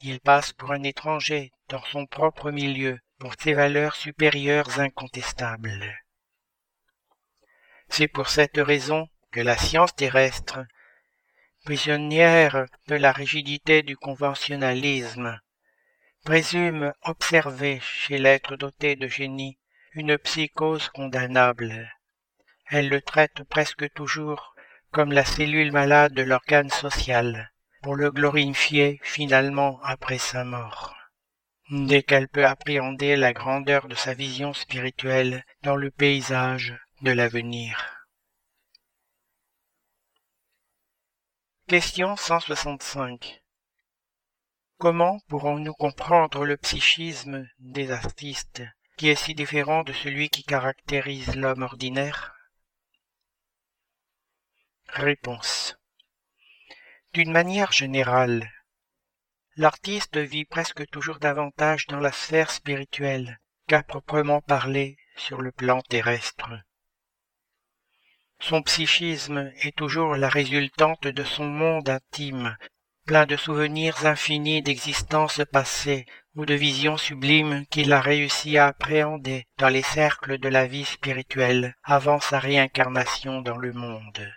Il passe pour un étranger dans son propre milieu, pour ses valeurs supérieures incontestables. C'est pour cette raison que la science terrestre, prisonnière de la rigidité du conventionnalisme, présume observer chez l'être doté de génie une psychose condamnable. Elle le traite presque toujours comme la cellule malade de l'organe social, pour le glorifier finalement après sa mort. Dès qu'elle peut appréhender la grandeur de sa vision spirituelle dans le paysage de l'avenir. Question cent soixante-cinq. Comment pourrons-nous comprendre le psychisme des artistes, qui est si différent de celui qui caractérise l'homme ordinaire? Réponse. D'une manière générale, l'artiste vit presque toujours davantage dans la sphère spirituelle qu'à proprement parler sur le plan terrestre. Son psychisme est toujours la résultante de son monde intime, plein de souvenirs infinis d'existences passées ou de visions sublimes qu'il a réussi à appréhender dans les cercles de la vie spirituelle avant sa réincarnation dans le monde.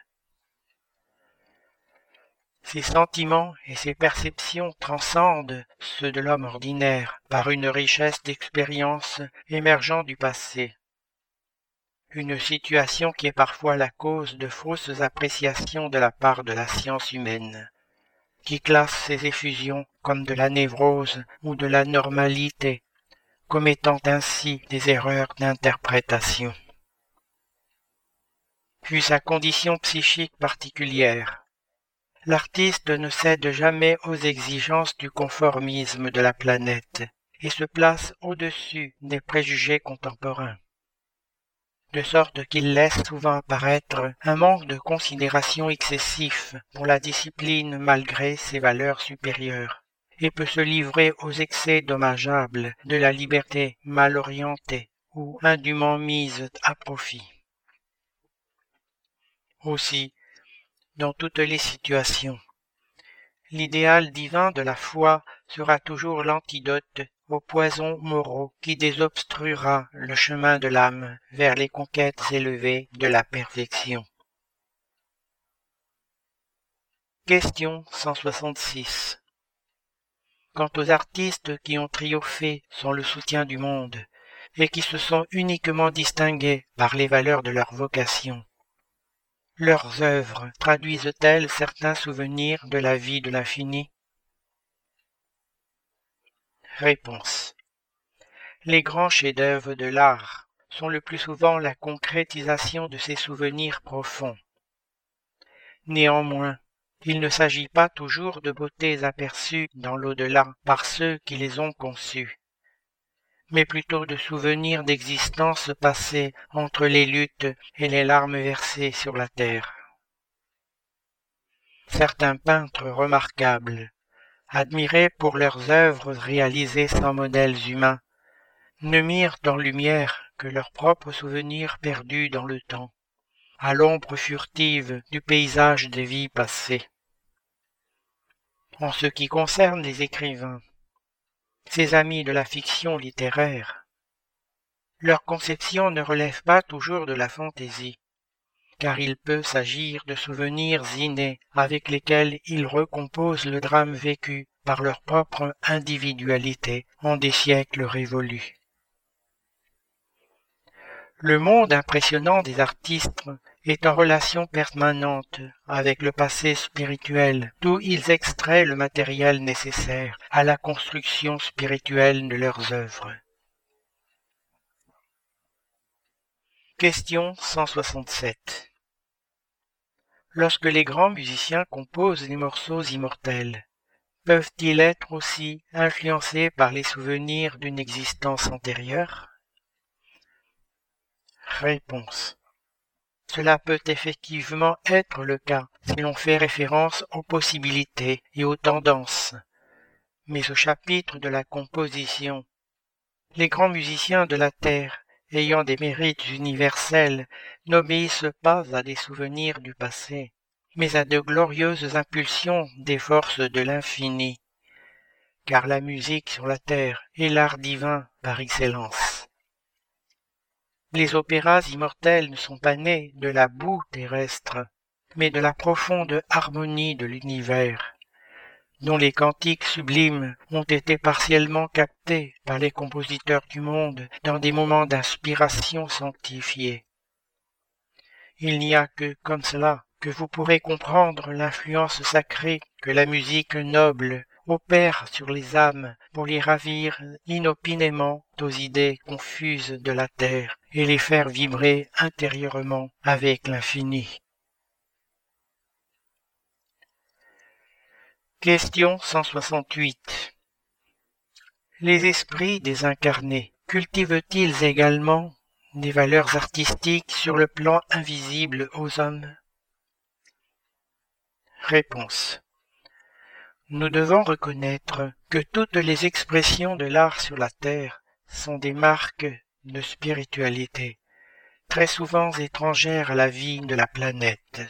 Ses sentiments et ses perceptions transcendent ceux de l'homme ordinaire par une richesse d'expériences émergeant du passé. une situation qui est parfois la cause de fausses appréciations de la part de la science humaine, qui classe ces effusions comme de la névrose ou de l'anormalité, commettant ainsi des erreurs d'interprétation. Puis sa condition psychique particulière. L'artiste ne cède jamais aux exigences du conformisme de la planète et se place au-dessus des préjugés contemporains, de sorte qu'il laisse souvent apparaître un manque de considération excessif pour la discipline malgré ses valeurs supérieures, et peut se livrer aux excès dommageables de la liberté mal orientée ou indûment mise à profit. Aussi, dans toutes les situations, l'idéal divin de la foi sera toujours l'antidote aux poisons moraux qui désobstruera le chemin de l'âme vers les conquêtes élevées de la perfection. Question cent soixante-six. Quant aux artistes qui ont triomphé sans le soutien du monde et qui se sont uniquement distingués par les valeurs de leur vocation, leurs œuvres traduisent-elles certains souvenirs de la vie de l'infini ? Réponse. Les grands chefs-d'œuvre de l'art sont le plus souvent la concrétisation de ces souvenirs profonds. Néanmoins, il ne s'agit pas toujours de beautés aperçues dans l'au-delà par ceux qui les ont conçues, mais plutôt de souvenirs d'existence passée entre les luttes et les larmes versées sur la terre. Certains peintres remarquables, admirés pour leurs œuvres réalisées sans modèles humains, ne mirent en lumière que leurs propres souvenirs perdus dans le temps, à l'ombre furtive du paysage des vies passées. En ce qui concerne les écrivains, ces amis de la fiction littéraire, leur conception ne relève pas toujours de la fantaisie, car il peut s'agir de souvenirs innés avec lesquels ils recomposent le drame vécu par leur propre individualité en des siècles révolus. Le monde impressionnant des artistes est en relation permanente avec le passé spirituel, d'où ils extraient le matériel nécessaire à la construction spirituelle de leurs œuvres. Question cent soixante-sept. Lorsque les grands musiciens composent des morceaux immortels, peuvent-ils être aussi influencés par les souvenirs d'une existence antérieure ? Réponse. Cela peut effectivement être le cas si l'on fait référence aux possibilités et aux tendances. Mais au chapitre de la composition, les grands musiciens de la terre, ayant des mérites universels, n'obéissent pas à des souvenirs du passé, mais à de glorieuses impulsions des forces de l'infini, car la musique sur la terre est l'art divin par excellence. Les opéras immortels ne sont pas nés de la boue terrestre, mais de la profonde harmonie de l'univers, dont les cantiques sublimes ont été partiellement captés par les compositeurs du monde dans des moments d'inspiration sanctifiée. Il n'y a que comme cela que vous pourrez comprendre l'influence sacrée que la musique noble opère sur les âmes pour les ravir inopinément aux idées confuses de la terre et les faire vibrer intérieurement avec l'infini. Question cent soixante-huit. Les esprits désincarnés cultivent-ils également des valeurs artistiques sur le plan invisible aux hommes ? Réponse. Nous devons reconnaître que toutes les expressions de l'art sur la terre sont des marques de spiritualité, très souvent étrangères à la vie de la planète.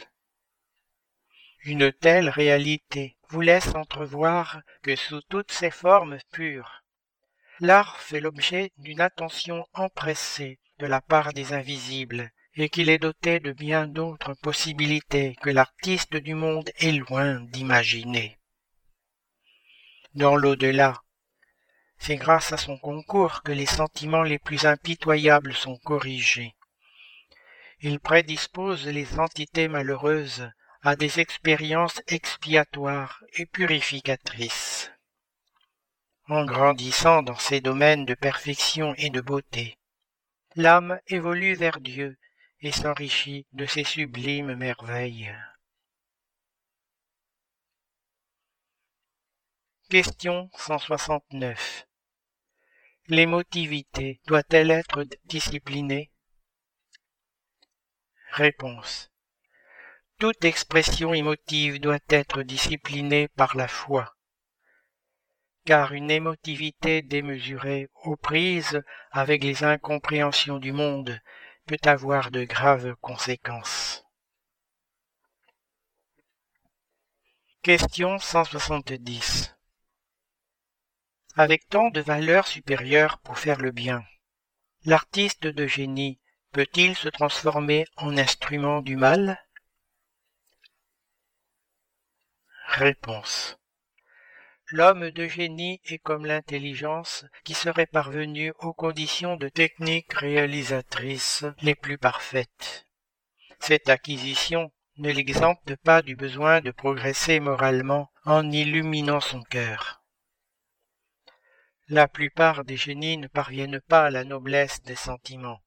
Une telle réalité vous laisse entrevoir que sous toutes ses formes pures, l'art fait l'objet d'une attention empressée de la part des invisibles et qu'il est doté de bien d'autres possibilités que l'artiste du monde est loin d'imaginer. Dans l'au-delà, c'est grâce à son concours que les sentiments les plus impitoyables sont corrigés, Il prédispose les entités malheureuses à des expériences expiatoires et purificatrices. En grandissant dans ces domaines de perfection et de beauté, l'âme évolue vers Dieu et s'enrichit de ses sublimes merveilles. Question cent soixante-neuf. L'émotivité doit-elle être disciplinée? Réponse. Toute expression émotive doit être disciplinée par la foi, car une émotivité démesurée aux prises avec les incompréhensions du monde peut avoir de graves conséquences. Question cent soixante-dix. Avec tant de valeurs supérieures pour faire le bien, l'artiste de génie peut-il se transformer en instrument du mal? Réponse. L'homme de génie est comme l'intelligence qui serait parvenue aux conditions de techniques réalisatrices les plus parfaites. Cette acquisition ne l'exempte pas du besoin de progresser moralement en illuminant son cœur. La plupart des génies ne parviennent pas à la noblesse des sentiments.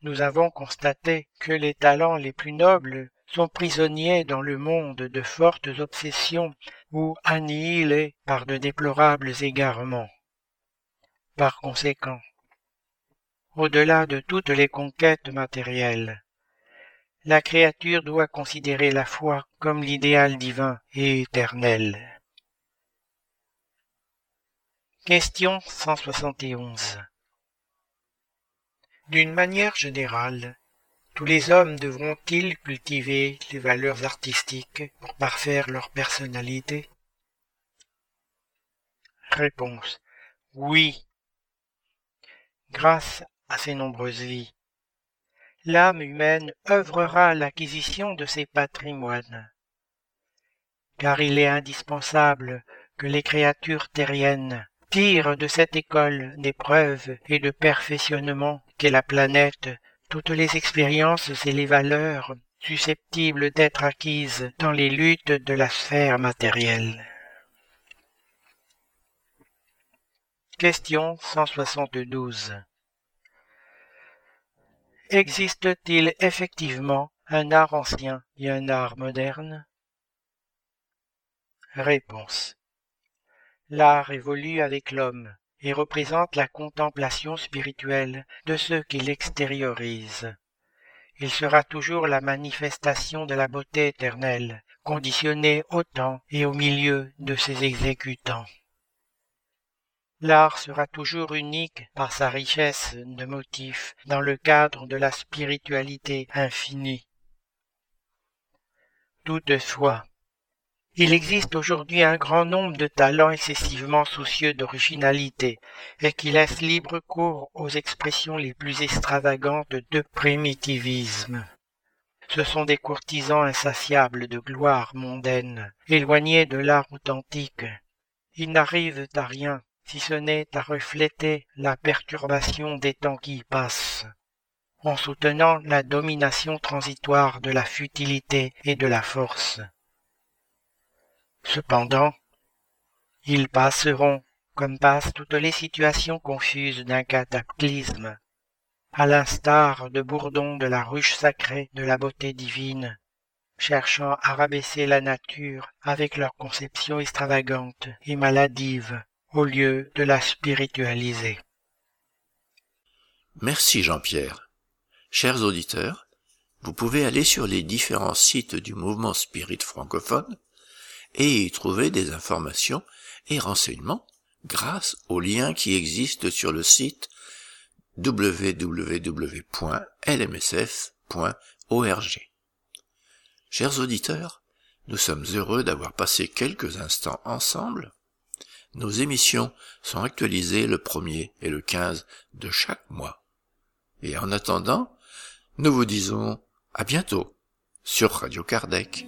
Nous avons constaté que les talents les plus nobles sont prisonniers dans le monde de fortes obsessions ou annihilés par de déplorables égarements. Par conséquent, au-delà de toutes les conquêtes matérielles, la créature doit considérer la foi comme l'idéal divin et éternel. Question cent soixante et onze. D'une manière générale, tous les hommes devront-ils cultiver les valeurs artistiques pour parfaire leur personnalité? Réponse. Oui. Grâce à ses nombreuses vies, l'âme humaine œuvrera à l'acquisition de ses patrimoines, car il est indispensable que les créatures terriennes tirent de cette école d'épreuves et de perfectionnement qu'est la planète toutes les expériences et les valeurs susceptibles d'être acquises dans les luttes de la sphère matérielle. Question cent soixante-douze. Existe-t-il effectivement un art ancien et un art moderne? Réponse. L'art évolue avec l'homme et représente la contemplation spirituelle de ceux qui l'extériorisent. Il sera toujours la manifestation de la beauté éternelle, conditionnée au temps et au milieu de ses exécutants. L'art sera toujours unique par sa richesse de motifs dans le cadre de la spiritualité infinie. Toutefois, il existe aujourd'hui un grand nombre de talents excessivement soucieux d'originalité et qui laissent libre cours aux expressions les plus extravagantes de primitivisme. Ce sont des courtisans insatiables de gloire mondaine, éloignés de l'art authentique. Ils n'arrivent à rien, si ce n'est à refléter la perturbation des temps qui y passent, en soutenant la domination transitoire de la futilité et de la force. Cependant, ils passeront, comme passent toutes les situations confuses d'un cataclysme, à l'instar de Bourdon de la ruche sacrée de la beauté divine, cherchant à rabaisser la nature avec leur conception extravagante et maladive, au lieu de la spiritualiser. Merci Jean-Pierre. Chers auditeurs, vous pouvez aller sur les différents sites du mouvement spirit francophone et y trouver des informations et renseignements grâce aux liens qui existent sur le site w w w point l m s f point org. Chers auditeurs, nous sommes heureux d'avoir passé quelques instants ensemble. Nos émissions sont actualisées le premier et le quinze de chaque mois. Et en attendant, nous vous disons à bientôt sur Radio Kardec.